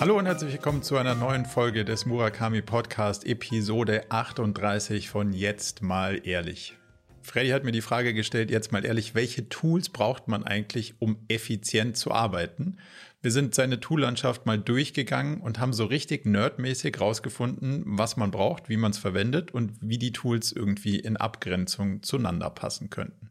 Hallo und herzlich willkommen zu einer neuen Folge des Murakami Podcast, Episode 38 von Jetzt mal ehrlich. Freddy hat mir die Frage gestellt, jetzt mal ehrlich, welche Tools braucht man eigentlich, um effizient zu arbeiten? Wir sind seine Tool-Landschaft mal durchgegangen und haben so richtig nerdmäßig rausgefunden, was man braucht, wie man es verwendet und wie die Tools irgendwie in Abgrenzung zueinander passen könnten.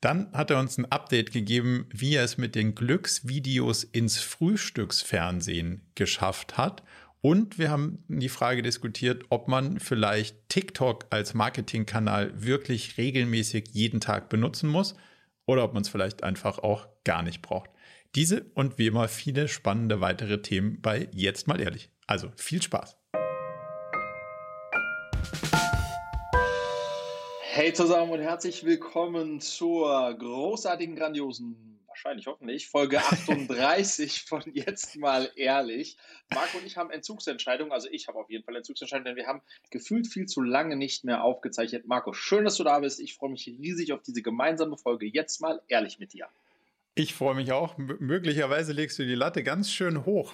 Dann hat er uns ein Update gegeben, wie er es mit den Glücksvideos ins Frühstücksfernsehen geschafft hat. Und wir haben die Frage diskutiert, ob man vielleicht TikTok als Marketingkanal wirklich regelmäßig jeden Tag benutzen muss oder ob man es vielleicht einfach auch gar nicht braucht. Diese und wie immer viele spannende weitere Themen bei Jetzt mal ehrlich. Also viel Spaß. Hey zusammen und herzlich willkommen zur großartigen, grandiosen, wahrscheinlich, hoffentlich, Folge 38 von Jetzt mal ehrlich. Marco und ich haben Entzugsentscheidungen, also ich habe auf jeden Fall Entzugsentscheidungen, denn wir haben gefühlt viel zu lange nicht mehr aufgezeichnet. Marco, schön, dass du da bist. Ich freue mich riesig auf diese gemeinsame Folge Jetzt mal ehrlich mit dir. Ich freue mich auch. Möglicherweise legst du die Latte ganz schön hoch,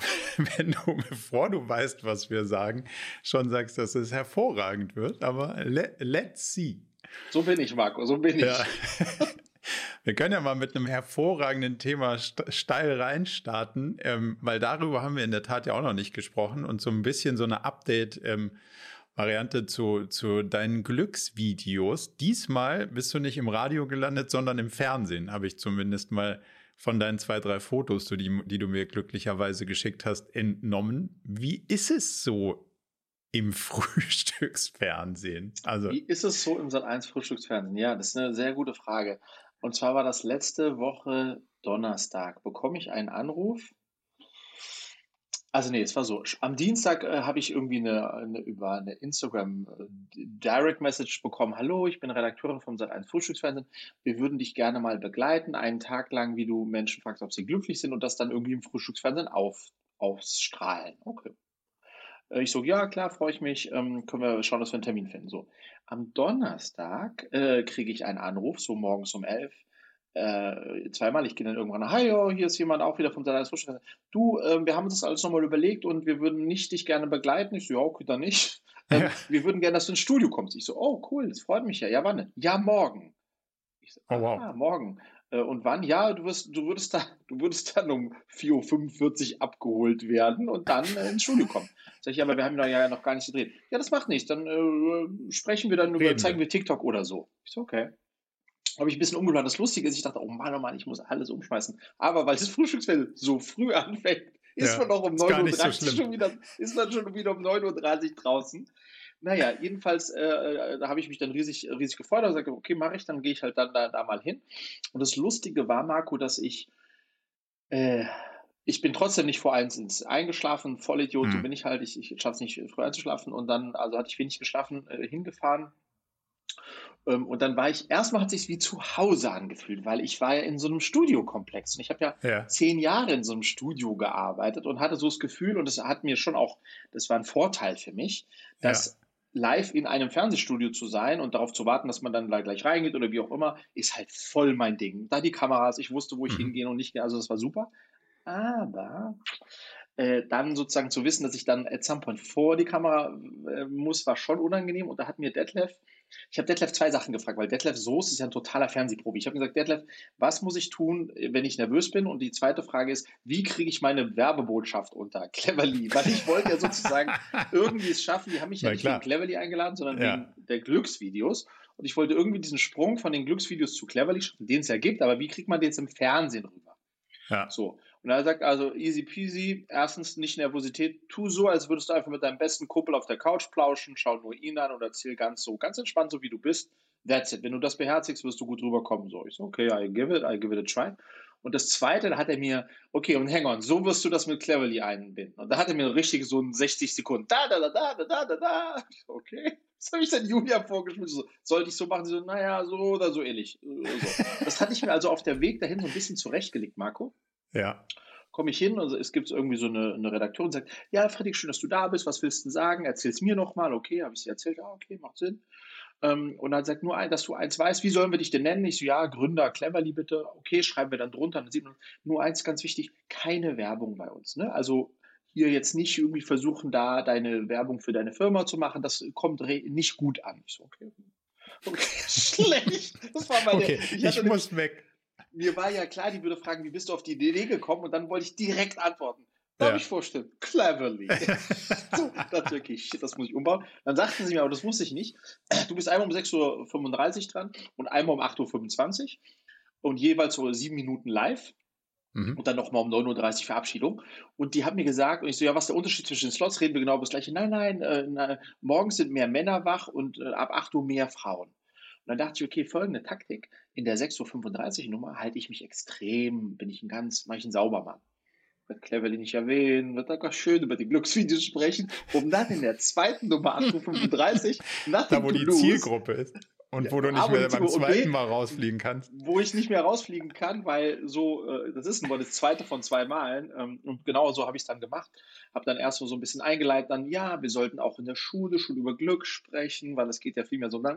wenn du, bevor du weißt, was wir sagen, schon sagst, dass es hervorragend wird. Aber let's see. So bin ich, Marco, so bin ich. Ja. Wir können ja mal mit einem hervorragenden Thema steil reinstarten, weil darüber haben wir in der Tat ja auch noch nicht gesprochen und so ein bisschen so eine Update-Variante zu deinen Glücksvideos. Diesmal bist du nicht im Radio gelandet, sondern im Fernsehen, habe ich zumindest mal von deinen 2, 3 Fotos, die du mir glücklicherweise geschickt hast, entnommen. Wie ist es so im Frühstücksfernsehen? Also, wie ist es so im Sat1 Frühstücksfernsehen? Ja, das ist eine sehr gute Frage. Und zwar war das letzte Woche Donnerstag. Bekomme ich einen Anruf? Also nee, es war so. Am Dienstag habe ich irgendwie über eine Instagram Direct Message bekommen. Hallo, ich bin Redakteurin vom Sat1 Frühstücksfernsehen. Wir würden dich gerne mal begleiten, einen Tag lang, wie du Menschen fragst, ob sie glücklich sind und das dann irgendwie im Frühstücksfernsehen aufstrahlen. Okay. Ich so, ja klar, freue ich mich, können wir schauen, dass wir einen Termin finden. So, am Donnerstag kriege ich einen Anruf, so morgens um 11, zweimal, ich gehe dann irgendwann nach, hi, oh, hier ist jemand auch wieder vom Sat1 Frühstück. Du, wir haben uns das alles nochmal überlegt und wir würden dich gerne begleiten. Ich so, ja, okay, dann nicht. Wir würden gerne, dass du ins Studio kommst. Ich so, oh cool, das freut mich ja. Ja, wann denn? Ja, morgen. Ich so, oh, wow. Morgen. Und wann? Ja, du würdest dann um 4.45 Uhr abgeholt werden und dann ins Studio kommen. Sag ich, aber wir haben ja noch gar nichts gedreht. Ja, das macht nichts. Dann sprechen wir dann über, zeigen wir TikTok oder so. Ich so, okay. Habe ich ein bisschen umgeplant. Das Lustige ist, ich dachte, oh Mann, ich muss alles umschmeißen. Aber weil das Frühstücksfernsehen so früh anfängt, ist man auch um 9.30 Uhr schon wieder um 9.30 Uhr draußen. Naja, jedenfalls da habe ich mich dann riesig gefreut und sagte, okay, mache ich, dann gehe ich halt dann da mal hin. Und das Lustige war, Marco, dass ich bin trotzdem nicht vor 1 eingeschlafen, Vollidiot, so bin ich halt, ich schaffe es nicht früh einzuschlafen und dann, also hatte ich wenig geschlafen, hingefahren. Und dann war ich, erstmal hat es sich wie zu Hause angefühlt, weil ich war ja in so einem Studiokomplex und ich habe ja 10 Jahre in so einem Studio gearbeitet und hatte so das Gefühl, und das hat mir schon auch, das war ein Vorteil für mich, dass live in einem Fernsehstudio zu sein und darauf zu warten, dass man dann gleich reingeht oder wie auch immer, ist halt voll mein Ding. Da die Kameras, ich wusste, wo ich hingehen und nicht gehen, also das war super. Aber dann sozusagen zu wissen, dass ich dann at some point vor die Kamera muss, war schon unangenehm. Und da hat mir ich habe Detlef 2 Sachen gefragt, weil Detlef Soos ist ja ein totaler Fernsehprofi. Ich habe gesagt, Detlef, was muss ich tun, wenn ich nervös bin? Und die zweite Frage ist, wie kriege ich meine Werbebotschaft unter Cleverly? Weil ich wollte ja sozusagen irgendwie es schaffen. Die haben mich ja nicht wegen Cleverly eingeladen, sondern wegen der Glücksvideos. Und ich wollte irgendwie diesen Sprung von den Glücksvideos zu Cleverly schaffen, den es ja gibt. Aber wie kriegt man den jetzt im Fernsehen rüber? Ja. So. Und er sagt also, easy peasy, erstens nicht Nervosität, tu so, als würdest du einfach mit deinem besten Kumpel auf der Couch plauschen, schau nur ihn an und erzähl ganz entspannt, so wie du bist, that's it. Wenn du das beherzigst, wirst du gut rüberkommen. So, ich so, okay, I give it a try. Und das Zweite, da hat er mir, okay, und hang on, so wirst du das mit Cleverly einbinden. Und da hat er mir richtig so einen 60 Sekunden, da, okay. Das habe ich dann Julia vorgeschmissen. So, sollte ich so machen? Sie so, naja, so oder so ähnlich. So. Das hatte ich mir also auf der Weg dahin so ein bisschen zurechtgelegt, Marco. Ja. Komme ich hin, also es gibt irgendwie so eine Redakteurin, die sagt, ja, Freddy, schön, dass du da bist, was willst du denn sagen? Erzähl's mir nochmal, okay, habe ich sie erzählt, ja, okay, macht Sinn. Und dann sagt nur ein, dass du eins weißt, wie sollen wir dich denn nennen? Ich so, ja, Gründer, Cleverly bitte, okay, schreiben wir dann drunter. Dann sieht man, nur eins ganz wichtig, keine Werbung bei uns, ne? Also hier jetzt nicht irgendwie versuchen, da deine Werbung für deine Firma zu machen, das kommt nicht gut an. Ich so, okay, schlecht. Das war meine, okay, ich muss weg. Mir war ja klar, die würde fragen, wie bist du auf die Idee gekommen? Und dann wollte ich direkt antworten. Darf ich vorstellen? Cleverly. So, dachte ich, okay, shit, das muss ich umbauen. Dann sagten sie mir, aber das wusste ich nicht, du bist einmal um 6.35 Uhr dran und einmal um 8.25 Uhr und jeweils so 7 Minuten live. Und dann nochmal um 9.30 Uhr Verabschiedung. Und die haben mir gesagt, und ich so, ja, was ist der Unterschied zwischen den Slots? Reden wir genau über das Gleiche? Nein, morgens sind mehr Männer wach und ab 8 Uhr mehr Frauen. Und dann dachte ich, okay, folgende Taktik. In der 6.35 Uhr Nummer halte ich mich extrem, mache ich einen Saubermann. Wird Cleverly nicht erwähnen, wird einfach schön über die Glücksvideos sprechen, um dann in der zweiten Nummer 8.35 Uhr nach dem Blues, die Zielgruppe ist. Und wo du nicht mehr beim zweiten Mal rausfliegen kannst. Wo ich nicht mehr rausfliegen kann, weil das ist nur das zweite von 2 Malen. Und genau so habe ich es dann gemacht. Habe dann erst so ein bisschen eingeleitet, dann, ja, wir sollten auch in der Schule schon über Glück sprechen, weil es geht ja viel mehr so. Und dann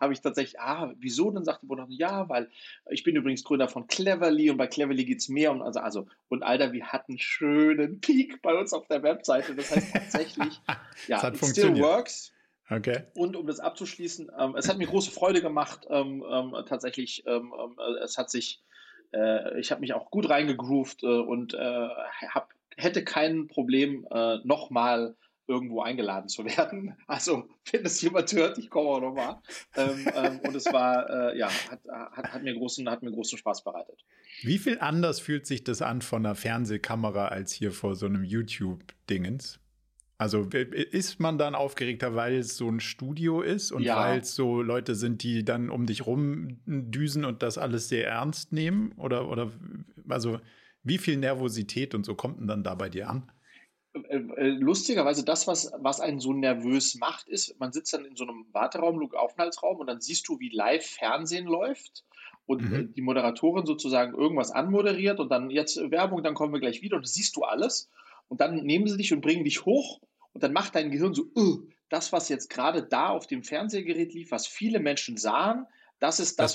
habe ich tatsächlich, wieso? Dann sagte Bruder, ja, weil ich bin übrigens Gründer von Cleverly und bei Cleverly geht es mehr um, und Alter, wir hatten einen schönen Peak bei uns auf der Webseite. Das heißt tatsächlich, ja, it still works. Okay. Und um das abzuschließen, es hat mir große Freude gemacht, tatsächlich, ich habe mich auch gut reingegroovt und hätte kein Problem, nochmal irgendwo eingeladen zu werden. Also, wenn das jemand hört, ich komme auch nochmal. Und es war, hat mir großen Spaß bereitet. Wie viel anders fühlt sich das an von einer Fernsehkamera als hier vor so einem YouTube-Dingens? Also ist man dann aufgeregter, weil es so ein Studio ist und weil es so Leute sind, die dann um dich rumdüsen und das alles sehr ernst nehmen? Oder also wie viel Nervosität und so kommt denn dann da bei dir an? Lustigerweise das, was einen so nervös macht, ist, man sitzt dann in so einem Warteraum, Aufenthaltsraum und dann siehst du, wie live Fernsehen läuft. Und die Moderatorin sozusagen irgendwas anmoderiert und dann jetzt Werbung, dann kommen wir gleich wieder und das siehst du alles. Und dann nehmen sie dich und bringen dich hoch und dann macht dein Gehirn so, das, was jetzt gerade da auf dem Fernsehgerät lief, was viele Menschen sahen, das ist das,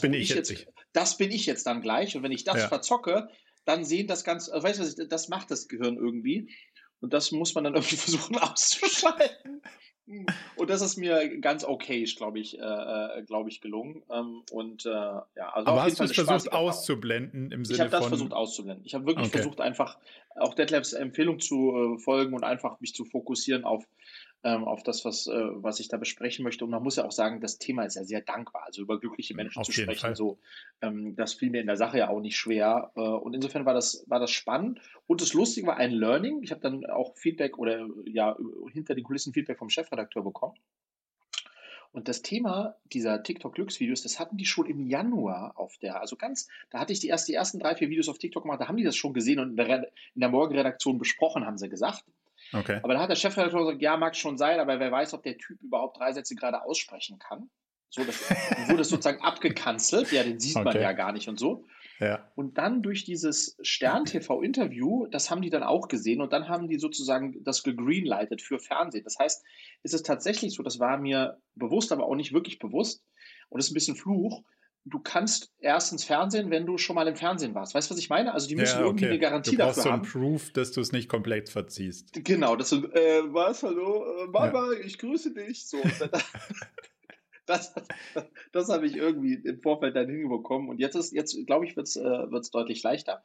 das bin ich jetzt dann gleich. Und wenn ich das verzocke, dann sehen das ganz, das macht das Gehirn irgendwie. Und das muss man dann irgendwie versuchen auszuschalten. Und das ist mir ganz okayisch, glaube ich, gelungen. Aber hast du es versucht auszublenden im Sinne von? Ich habe das versucht auszublenden. Ich habe wirklich versucht, einfach auch Detlefs Empfehlung zu folgen und einfach mich zu fokussieren auf das, was ich da besprechen möchte. Und man muss ja auch sagen, das Thema ist ja sehr dankbar. Also über glückliche Menschen zu sprechen, so, das fiel mir in der Sache ja auch nicht schwer. Und insofern war das spannend. Und das Lustige war ein Learning. Ich habe dann auch Feedback oder hinter den Kulissen Feedback vom Chefredakteur bekommen. Und das Thema dieser TikTok-Glücksvideos, das hatten die schon im Januar da hatte ich die ersten 3-4 Videos auf TikTok gemacht, da haben die das schon gesehen und in der Morgenredaktion besprochen, haben sie gesagt. Okay. Aber da hat der Chefredakteur gesagt, ja, mag schon sein, aber wer weiß, ob der Typ überhaupt 3 Sätze gerade aussprechen kann. So, das wurde das sozusagen abgekanzelt. Ja, den sieht man ja gar nicht und so. Ja. Und dann durch dieses Stern-TV-Interview, das haben die dann auch gesehen und dann haben die sozusagen das gegreenlightet für Fernsehen. Das heißt, es ist tatsächlich so, das war mir bewusst, aber auch nicht wirklich bewusst und das ist ein bisschen Fluch. Du kannst erstens Fernsehen, wenn du schon mal im Fernsehen warst. Weißt du, was ich meine? Also die müssen irgendwie eine Garantie dafür haben. Du brauchst so ein Proof, dass du es nicht komplett verziehst. Genau, das sind, was, hallo, Mama, ich grüße dich. So, das habe ich irgendwie im Vorfeld dann hinbekommen. Und jetzt glaube ich, wird's deutlich leichter.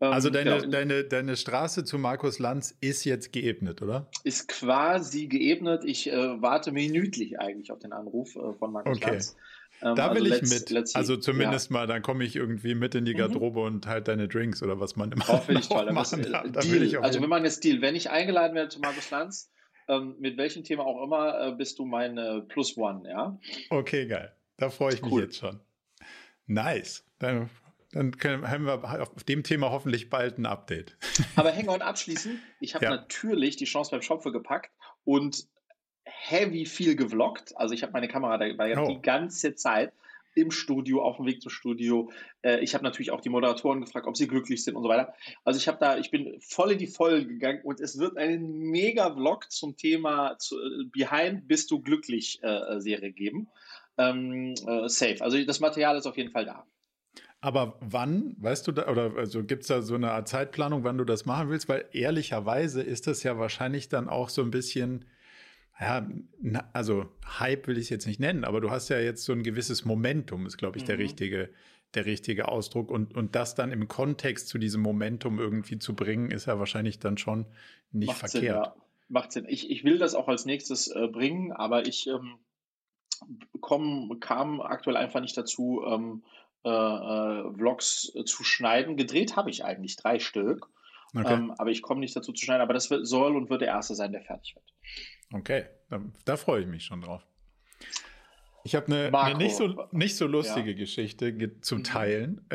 Also deine Straße zu Markus Lanz ist jetzt geebnet, oder? Ist quasi geebnet. Ich warte minütlich eigentlich auf den Anruf von Markus Lanz. Da will ich mit. Also zumindest mal, dann komme ich irgendwie mit in die Garderobe und halt deine Drinks oder was man immer machen darf. Also wenn man jetzt Deal, wenn ich eingeladen werde zu Markus Lanz, mit welchem Thema auch immer, bist du mein Plus One, ja? Okay, geil. Da freue ich mich jetzt schon. Nice. Dann haben wir auf dem Thema hoffentlich bald ein Update. Aber abschließend, ich habe natürlich die Chance beim Schopfe gepackt und heavy viel gevloggt. Also ich habe meine Kamera dabei gehabt die ganze Zeit im Studio, auf dem Weg zum Studio. Ich habe natürlich auch die Moderatoren gefragt, ob sie glücklich sind und so weiter. Also ich bin voll in die Vollen gegangen und es wird einen Mega-Vlog zum Thema Behind Bist du glücklich Serie geben. Safe. Also das Material ist auf jeden Fall da. Aber wann, weißt du, da, oder also gibt es da so eine Art Zeitplanung, wann du das machen willst? Weil ehrlicherweise ist das ja wahrscheinlich dann auch so ein bisschen, ja, also Hype will ich es jetzt nicht nennen, aber du hast ja jetzt so ein gewisses Momentum, ist, glaube ich, der richtige Ausdruck. Und das dann im Kontext zu diesem Momentum irgendwie zu bringen, ist ja wahrscheinlich dann schon nicht Macht verkehrt. Sinn, ja. Macht Sinn. Ich will das auch als nächstes bringen, aber ich kam aktuell einfach nicht dazu, Vlogs zu schneiden. Gedreht habe ich eigentlich 3 Stück, okay. Aber ich komme nicht dazu zu schneiden. Aber das soll und wird der erste sein, der fertig wird. Okay, da freue ich mich schon drauf. Ich habe eine nicht so lustige Geschichte zu teilen.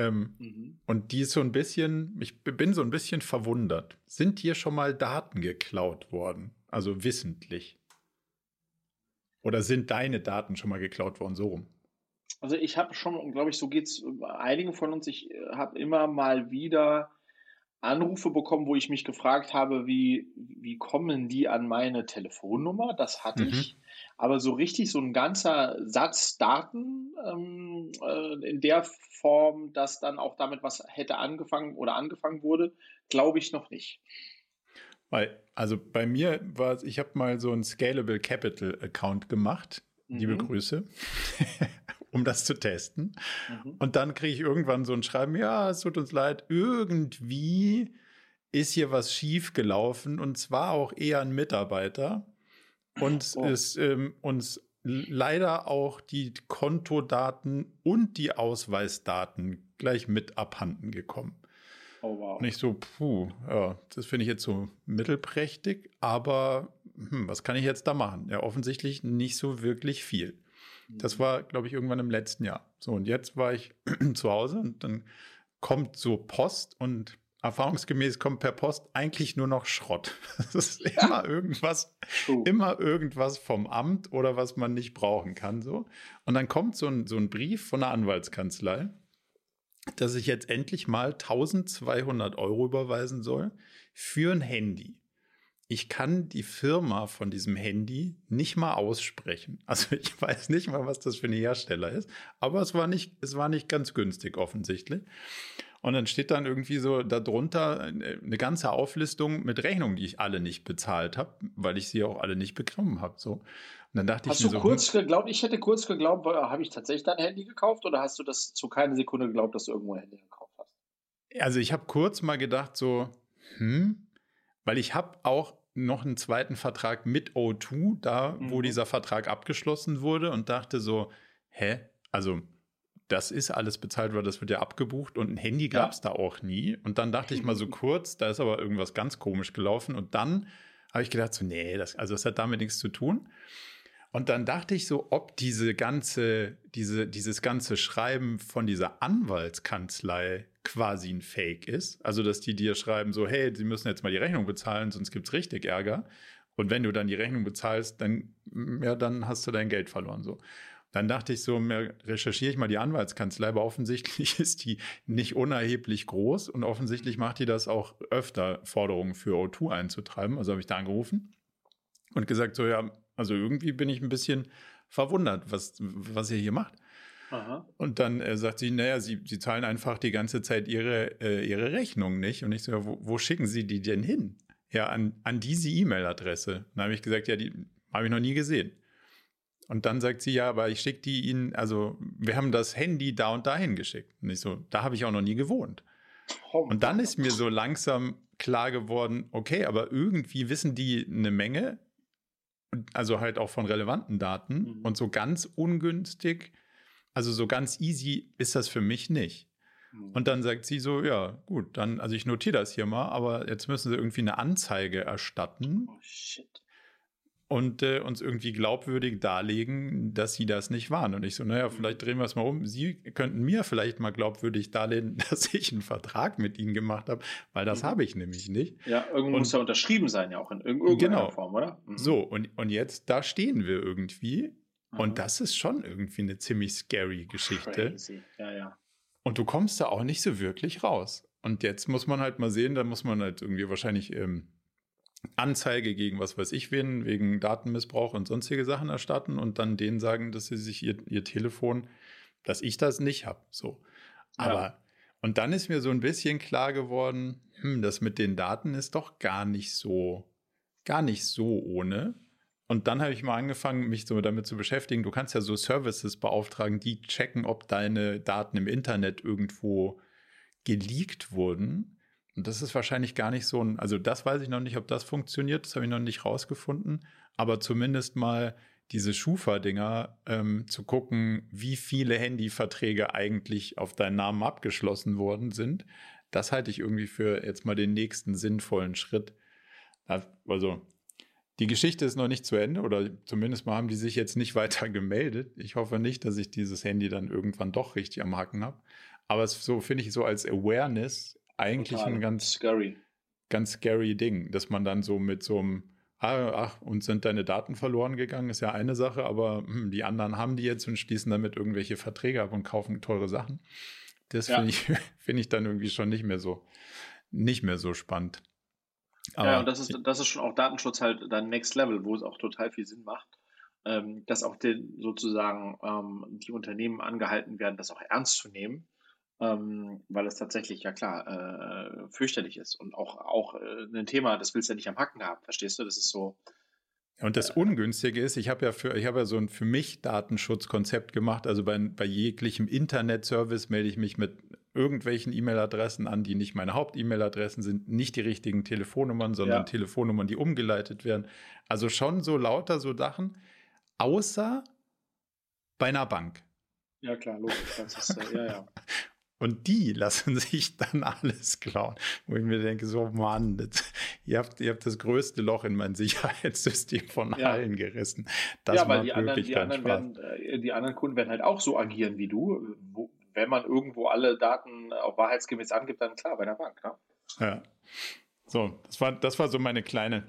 Und die ist so ein bisschen, ich bin so ein bisschen verwundert. Sind hier schon mal Daten geklaut worden? Also wissentlich. Oder sind deine Daten schon mal geklaut worden? So rum. Also ich habe schon, glaube ich, so geht's einigen von uns. Ich habe immer mal wieder Anrufe bekommen, wo ich mich gefragt habe, wie kommen die an meine Telefonnummer? Das hatte ich. Aber so richtig so ein ganzer Satz Daten in der Form, dass dann auch damit was hätte angefangen wurde, glaube ich noch nicht. Weil, also bei mir war es, ich habe mal so einen Scalable Capital Account gemacht, liebe Grüße, um das zu testen. Und dann kriege ich irgendwann so ein Schreiben, ja, es tut uns leid, irgendwie ist hier was schief gelaufen und zwar auch eher ein Mitarbeiter. Und ist uns leider auch die Kontodaten und die Ausweisdaten gleich mit abhanden gekommen. Oh, wow. Und ich so, ja, das finde ich jetzt so mittelprächtig, aber was kann ich jetzt da machen? Ja, offensichtlich nicht so wirklich viel. Das war, glaube ich, irgendwann im letzten Jahr. So, und jetzt war ich zu Hause und dann kommt so Post und erfahrungsgemäß kommt per Post eigentlich nur noch Schrott. Das ist immer irgendwas vom Amt oder was man nicht brauchen kann. So. Und dann kommt so ein Brief von der Anwaltskanzlei, dass ich jetzt endlich mal 1.200 € überweisen soll für ein Handy. Ich kann die Firma von diesem Handy nicht mal aussprechen. Also ich weiß nicht mal, was das für ein Hersteller ist. Aber es war nicht ganz günstig offensichtlich. Und dann steht dann irgendwie so darunter eine ganze Auflistung mit Rechnungen, die ich alle nicht bezahlt habe, weil ich sie auch alle nicht bekommen habe. So. Und dann dachte hast ich mir so. Ich hätte kurz geglaubt, habe ich tatsächlich dein Handy gekauft oder hast du das zu keiner Sekunde geglaubt, dass du irgendwo ein Handy gekauft hast? Also ich habe kurz mal gedacht so, weil ich habe auch noch einen zweiten Vertrag mit O2, da wo dieser Vertrag abgeschlossen wurde und dachte so, also das ist alles bezahlt, weil das wird ja abgebucht und ein Handy gab es da auch nie. Und dann dachte ich mal so kurz, da ist aber irgendwas ganz komisch gelaufen. Und dann habe ich gedacht so, nee, das hat damit nichts zu tun. Und dann dachte ich so, ob dieses ganze Schreiben von dieser Anwaltskanzlei quasi ein Fake ist. Also, dass die dir schreiben so, hey, sie müssen jetzt mal die Rechnung bezahlen, sonst gibt es richtig Ärger. Und wenn du dann die Rechnung bezahlst, dann hast du dein Geld verloren, so. Dann dachte ich so, recherchiere ich mal die Anwaltskanzlei, aber offensichtlich ist die nicht unerheblich groß und offensichtlich macht die das auch öfter, Forderungen für O2 einzutreiben. Also habe ich da angerufen und gesagt so, ja, also irgendwie bin ich ein bisschen verwundert, was ihr hier macht. Aha. Und dann sagt sie, naja, sie zahlen einfach die ganze Zeit ihre Rechnung nicht. Und ich so, ja, wo schicken Sie die denn hin? Ja, an diese E-Mail-Adresse. Dann habe ich gesagt, ja, die habe ich noch nie gesehen. Und dann sagt sie, ja, aber ich schicke die Ihnen, also wir haben das Handy da und dahin geschickt. Und ich so, da habe ich auch noch nie gewohnt. Und dann ist mir so langsam klar geworden, okay, aber irgendwie wissen die eine Menge, also halt auch von relevanten Daten. Und so ganz ungünstig, also so ganz easy ist das für mich nicht. Und dann sagt sie so, ja, gut, dann, also ich notiere das hier mal, aber jetzt müssen Sie irgendwie eine Anzeige erstatten. Oh, shit. Und uns irgendwie glaubwürdig darlegen, dass sie das nicht waren. Und ich so, naja, vielleicht drehen wir es mal um. Sie könnten mir vielleicht mal glaubwürdig darlegen, dass ich einen Vertrag mit ihnen gemacht habe, weil das habe ich nämlich nicht. Ja, irgendwo muss ja unterschrieben sein, ja auch in irgendeiner Form, oder? So, und jetzt, da stehen wir irgendwie. Und das ist schon irgendwie eine ziemlich scary Geschichte. Crazy. Ja, ja. Und du kommst da auch nicht so wirklich raus. Und jetzt muss man halt mal sehen, da muss man halt irgendwie wahrscheinlich Anzeige gegen was weiß ich wen, wegen Datenmissbrauch und sonstige Sachen erstatten und dann denen sagen, dass sie sich ihr Telefon, dass ich das nicht habe. So. Aber und dann ist mir so ein bisschen klar geworden, das mit den Daten ist doch gar nicht so ohne. Und dann habe ich mal angefangen, mich so damit zu beschäftigen. Du kannst ja so Services beauftragen, die checken, ob deine Daten im Internet irgendwo geleakt wurden. Und das ist wahrscheinlich gar nicht so ein, also das weiß ich noch nicht, ob das funktioniert. Das habe ich noch nicht rausgefunden. Aber zumindest mal diese Schufa-Dinger zu gucken, wie viele Handyverträge eigentlich auf deinen Namen abgeschlossen worden sind. Das halte ich irgendwie für jetzt mal den nächsten sinnvollen Schritt. Also die Geschichte ist noch nicht zu Ende, oder zumindest mal haben die sich jetzt nicht weiter gemeldet. Ich hoffe nicht, dass ich dieses Handy dann irgendwann doch richtig am Haken habe. Aber es, so finde ich so als Awareness eigentlich total ein ganz scary Ding, dass man dann so mit so einem, und sind deine Daten verloren gegangen, ist ja eine Sache, aber die anderen haben die jetzt und schließen damit irgendwelche Verträge ab und kaufen teure Sachen. Das finde ich dann irgendwie schon nicht mehr so spannend. Aber ja, und das ist schon auch Datenschutz halt dann Next Level, wo es auch total viel Sinn macht, dass auch die Unternehmen angehalten werden, das auch ernst zu nehmen, weil es tatsächlich, ja klar, fürchterlich ist und auch ein Thema, das willst du ja nicht am Hacken haben, verstehst du? Das ist so. Und das Ungünstige ist, ich habe ja so ein für mich Datenschutzkonzept gemacht, also bei jeglichem Internetservice melde ich mich mit irgendwelchen E-Mail-Adressen an, die nicht meine Haupt-E-Mail-Adressen sind, nicht die richtigen Telefonnummern, sondern Telefonnummern, die umgeleitet werden. Also schon so lauter so Sachen, außer bei einer Bank. Ja klar, logisch. Das ist, ja. Und die lassen sich dann alles klauen. Wo ich mir denke, so Mann, ihr habt das größte Loch in mein Sicherheitssystem von allen gerissen. Das weil die anderen Kunden werden halt auch so agieren wie du. Wenn man irgendwo alle Daten auch wahrheitsgemäß angibt, dann klar, bei der Bank. Ne? Ja, so, das war so meine kleine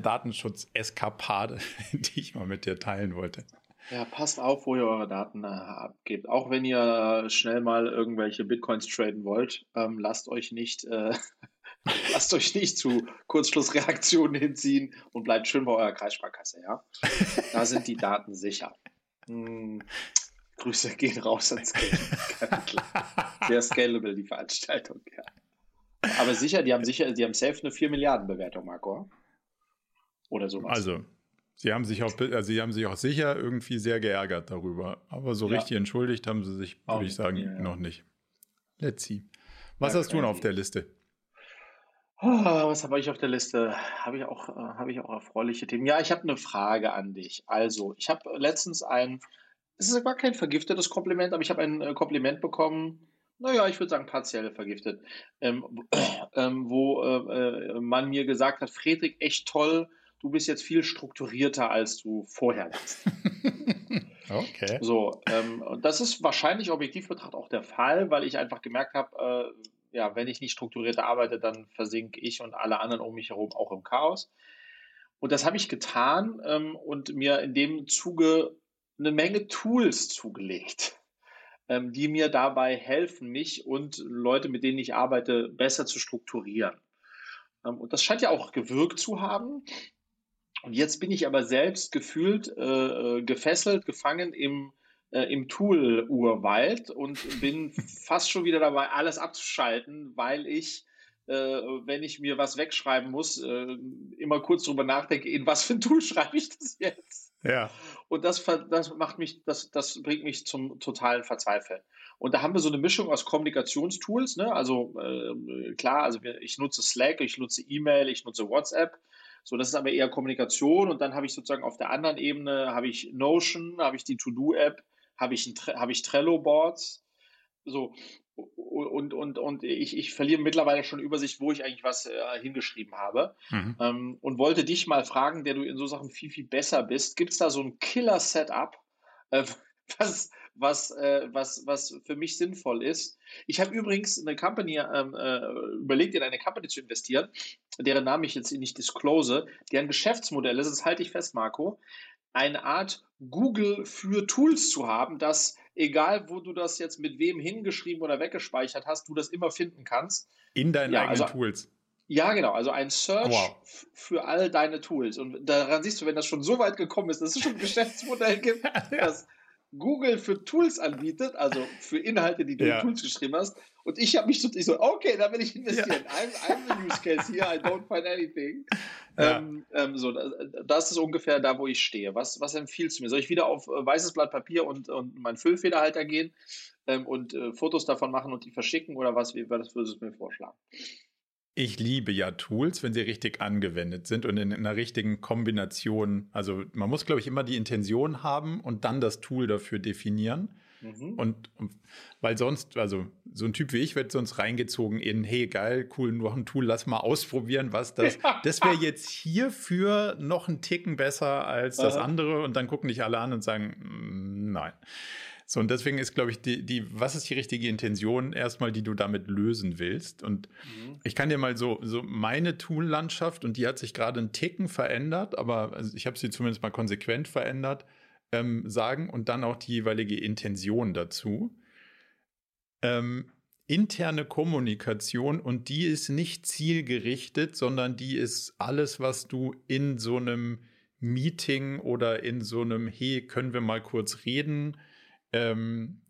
Datenschutz-Eskapade, die ich mal mit dir teilen wollte. Ja, passt auf, wo ihr eure Daten abgebt. Auch wenn ihr schnell mal irgendwelche Bitcoins traden wollt, lasst euch nicht zu Kurzschlussreaktionen hinziehen und bleibt schön bei eurer Kreissparkasse, ja? Da sind die Daten sicher. Grüße gehen raus ans Capital. Sehr scalable, die Veranstaltung, ja. Aber die haben safe eine 4 Milliarden Bewertung, Marco. Oder sowas. Also, sie haben sich auch sicher irgendwie sehr geärgert darüber. Aber so richtig entschuldigt haben sie sich, würde ich sagen, noch nicht. Let's see. Was hast du noch auf der Liste? Oh, was habe ich auf der Liste? Habe ich auch erfreuliche Themen? Ja, ich habe eine Frage an dich. Also, ich habe letztens es ist gar kein vergiftetes Kompliment, aber ich habe ein Kompliment bekommen, naja, ich würde sagen partiell vergiftet, wo man mir gesagt hat, Fredrik, echt toll, du bist jetzt viel strukturierter, als du vorher warst. Okay. So, das ist wahrscheinlich objektiv betrachtet auch der Fall, weil ich einfach gemerkt habe, wenn ich nicht strukturierter arbeite, dann versinke ich und alle anderen um mich herum auch im Chaos. Und das habe ich getan und mir in dem Zuge eine Menge Tools zugelegt, die mir dabei helfen, mich und Leute, mit denen ich arbeite, besser zu strukturieren. Und das scheint ja auch gewirkt zu haben. Und jetzt bin ich aber selbst gefühlt gefesselt, gefangen im Tool-Urwald und bin fast schon wieder dabei, alles abzuschalten, weil ich, wenn ich mir was wegschreiben muss, immer kurz drüber nachdenke, in was für ein Tool schreibe ich das jetzt? Ja. Und das bringt mich zum totalen Verzweifeln. Und da haben wir so eine Mischung aus Kommunikationstools, ne? Also klar, also ich nutze Slack, ich nutze E-Mail, ich nutze WhatsApp. So, das ist aber eher Kommunikation. Und dann habe ich sozusagen auf der anderen Ebene habe ich Notion, habe ich die To-Do-App, habe ich Trello-Boards. So. Und ich verliere mittlerweile schon Übersicht, wo ich eigentlich was hingeschrieben habe. Mhm. Und wollte dich mal fragen, der du in so Sachen viel, viel besser bist. Gibt es da so ein Killer-Setup, was für mich sinnvoll ist? Ich habe übrigens eine Company überlegt, in eine Company zu investieren, deren Namen ich jetzt nicht disclose, deren Geschäftsmodell ist, das halte ich fest, Marco, eine Art Google für Tools zu haben, dass egal, wo du das jetzt mit wem hingeschrieben oder weggespeichert hast, du das immer finden kannst. In deinen eigenen Tools. Ja, genau. Also ein Search für all deine Tools. Und daran siehst du, wenn das schon so weit gekommen ist, dass es schon ein Geschäftsmodell gibt, das Google für Tools anbietet, also für Inhalte, die du in Tools geschrieben hast. Und ich habe mich so, okay, da will ich investieren. I'm the use case here, I don't find anything. Ja. Das ist ungefähr da, wo ich stehe. Was empfiehlst du mir? Soll ich wieder auf weißes Blatt Papier und meinen Füllfederhalter gehen und Fotos davon machen und die verschicken? Oder was würdest du mir vorschlagen? Ich liebe ja Tools, wenn sie richtig angewendet sind und in einer richtigen Kombination. Also man muss, glaube ich, immer die Intention haben und dann das Tool dafür definieren. Mhm. Und weil sonst, also so ein Typ wie ich wird sonst reingezogen in, hey, geil, cool, noch ein Tool, lass mal ausprobieren, was das. Das wäre jetzt hierfür noch einen Ticken besser als das andere. Und dann gucken dich alle an und sagen, nein. So, und deswegen ist, glaube ich, was ist die richtige Intention erstmal, die du damit lösen willst? Und ich kann dir mal so meine Tool-Landschaft, und die hat sich gerade einen Ticken verändert, aber ich habe sie zumindest mal konsequent verändert, sagen und dann auch die jeweilige Intention dazu. Interne Kommunikation, und die ist nicht zielgerichtet, sondern die ist alles, was du in so einem Meeting oder in so einem, hey, können wir mal kurz reden, in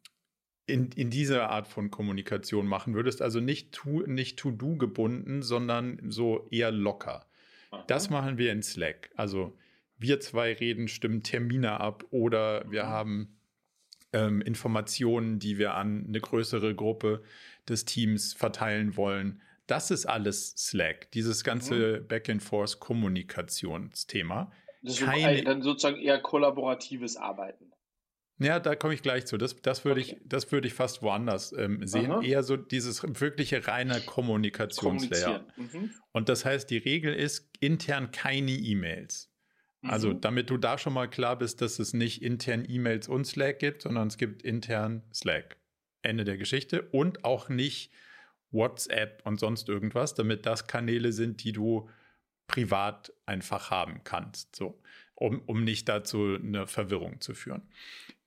dieser Art von Kommunikation machen würdest. Also nicht To-Do gebunden, sondern so eher locker. Aha. Das machen wir in Slack. Also wir zwei reden, stimmen Termine ab oder wir haben Informationen, die wir an eine größere Gruppe des Teams verteilen wollen. Das ist alles Slack, dieses ganze Back-and-Forth-Kommunikationsthema. Das ist dann sozusagen eher kollaboratives Arbeiten. Ja, da komme ich gleich zu. Das würde ich fast woanders sehen. Aha. Eher so dieses wirkliche reine Kommunikationslayer. Und das heißt, die Regel ist, intern keine E-Mails. Also damit du da schon mal klar bist, dass es nicht intern E-Mails und Slack gibt, sondern es gibt intern Slack. Ende der Geschichte. Und auch nicht WhatsApp und sonst irgendwas, damit das Kanäle sind, die du privat einfach haben kannst. So, um nicht dazu eine Verwirrung zu führen.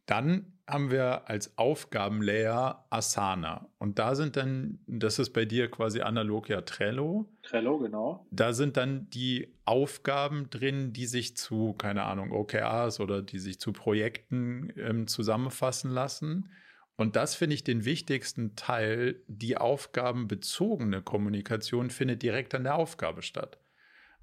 Dann haben wir als Aufgabenlayer Asana. Und da sind dann, das ist bei dir quasi analog ja Trello. Trello, genau. Da sind dann die Aufgaben drin, die sich zu, keine Ahnung, OKRs oder die sich zu Projekten zusammenfassen lassen. Und das finde ich den wichtigsten Teil. Die aufgabenbezogene Kommunikation findet direkt an der Aufgabe statt.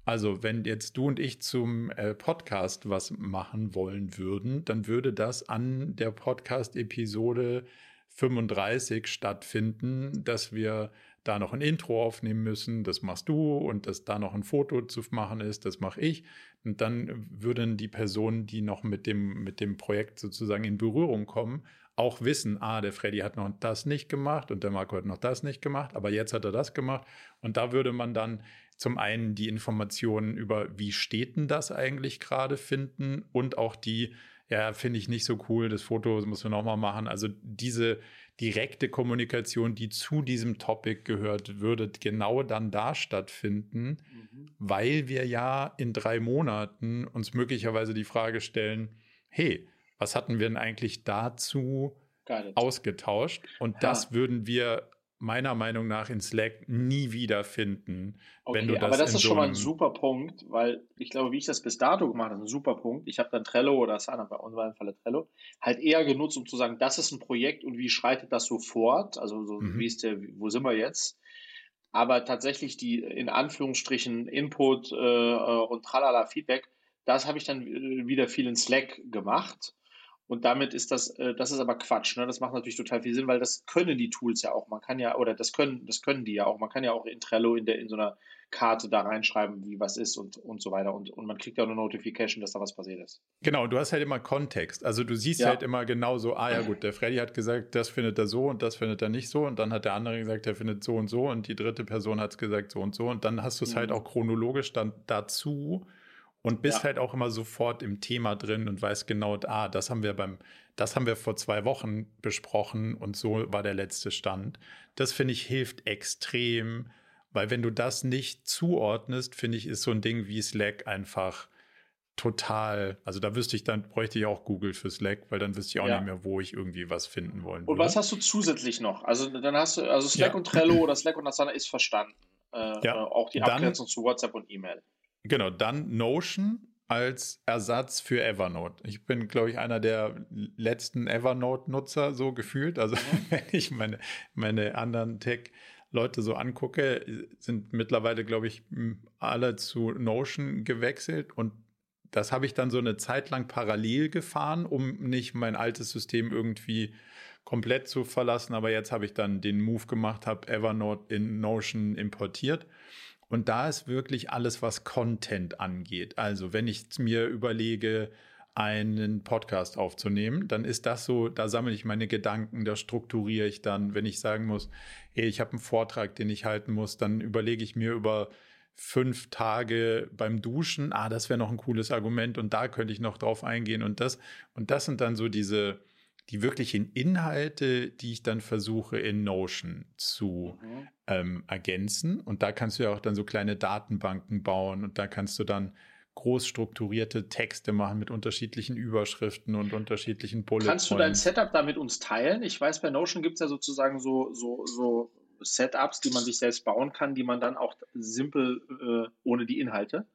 Also wenn jetzt du und ich zum Podcast was machen wollen würden, dann würde das an der Podcast-Episode 35 stattfinden, dass wir da noch ein Intro aufnehmen müssen, das machst du, und dass da noch ein Foto zu machen ist, das mache ich. Und dann würden die Personen, die noch mit dem Projekt sozusagen in Berührung kommen, auch wissen, der Freddy hat noch das nicht gemacht und der Marco hat noch das nicht gemacht, aber jetzt hat er das gemacht. Und da würde man dann zum einen die Informationen über, wie steht denn das eigentlich gerade, finden, und auch die, finde ich nicht so cool, das Foto müssen wir nochmal machen. Also diese direkte Kommunikation, die zu diesem Topic gehört, würde genau dann da stattfinden, weil wir ja in 3 Monaten uns möglicherweise die Frage stellen, hey, was hatten wir denn eigentlich dazu ausgetauscht? Und das würden wir meiner Meinung nach in Slack nie wieder finden. Okay, wenn du das, aber das ist schon mal ein super Punkt, weil ich glaube, wie ich das bis dato gemacht habe, ist ein super Punkt. Ich habe dann Trello oder Asana, bei uns war im Falle Trello, halt eher genutzt, um zu sagen, das ist ein Projekt und wie schreitet das sofort? Also so, wo sind wir jetzt? Aber tatsächlich die, in Anführungsstrichen, Input und tralala Feedback, das habe ich dann wieder viel in Slack gemacht. Und damit ist das ist aber Quatsch, ne? Das macht natürlich total viel Sinn, weil das können die Tools ja auch. Man kann ja, oder das können die ja auch. Man kann ja auch in Trello in so einer Karte da reinschreiben, wie was ist und so weiter. Und man kriegt ja auch eine Notification, dass da was passiert ist. Genau, du hast halt immer Kontext. Also du siehst halt immer genau so, gut, der Freddy hat gesagt, das findet er so und das findet er nicht so. Und dann hat der andere gesagt, der findet so und so. Und die dritte Person hat es gesagt so und so. Und dann hast du es halt auch chronologisch dann dazu. Und bist halt auch immer sofort im Thema drin und weißt genau, das haben wir vor 2 Wochen besprochen und so war der letzte Stand. Das, finde ich, hilft extrem, weil wenn du das nicht zuordnest, finde ich, ist so ein Ding wie Slack einfach total, also da bräuchte ich auch Google für Slack, weil dann wüsste ich auch nicht mehr, wo ich irgendwie was finden wollen würde. Und was hast du zusätzlich noch? Also dann hast du, also Slack und Trello oder Slack und Asana ist verstanden. Auch die Abgrenzung zu WhatsApp und E-Mail. Genau, dann Notion, als Ersatz für Evernote. Ich bin, glaube ich, einer der letzten Evernote-Nutzer, so gefühlt. Also wenn ich meine anderen Tech-Leute so angucke, sind mittlerweile, glaube ich, alle zu Notion gewechselt. Und das habe ich dann so eine Zeit lang parallel gefahren, um nicht mein altes System irgendwie komplett zu verlassen. Aber jetzt habe ich dann den Move gemacht, habe Evernote in Notion importiert. Und da ist wirklich alles, was Content angeht. Also wenn ich mir überlege, einen Podcast aufzunehmen, dann ist das so, da sammle ich meine Gedanken, da strukturiere ich dann. Wenn ich sagen muss, hey, ich habe einen Vortrag, den ich halten muss, dann überlege ich mir über 5 Tage beim Duschen, das wäre noch ein cooles Argument und da könnte ich noch drauf eingehen. Und das sind dann so die wirklichen Inhalte, die ich dann versuche in Notion zu ergänzen. Und da kannst du ja auch dann so kleine Datenbanken bauen und da kannst du dann groß strukturierte Texte machen mit unterschiedlichen Überschriften und unterschiedlichen Bullet Points. Kannst du dein Setup da mit uns teilen? Ich weiß, bei Notion gibt es ja sozusagen so Setups, die man sich selbst bauen kann, die man dann auch simpel ohne die Inhalte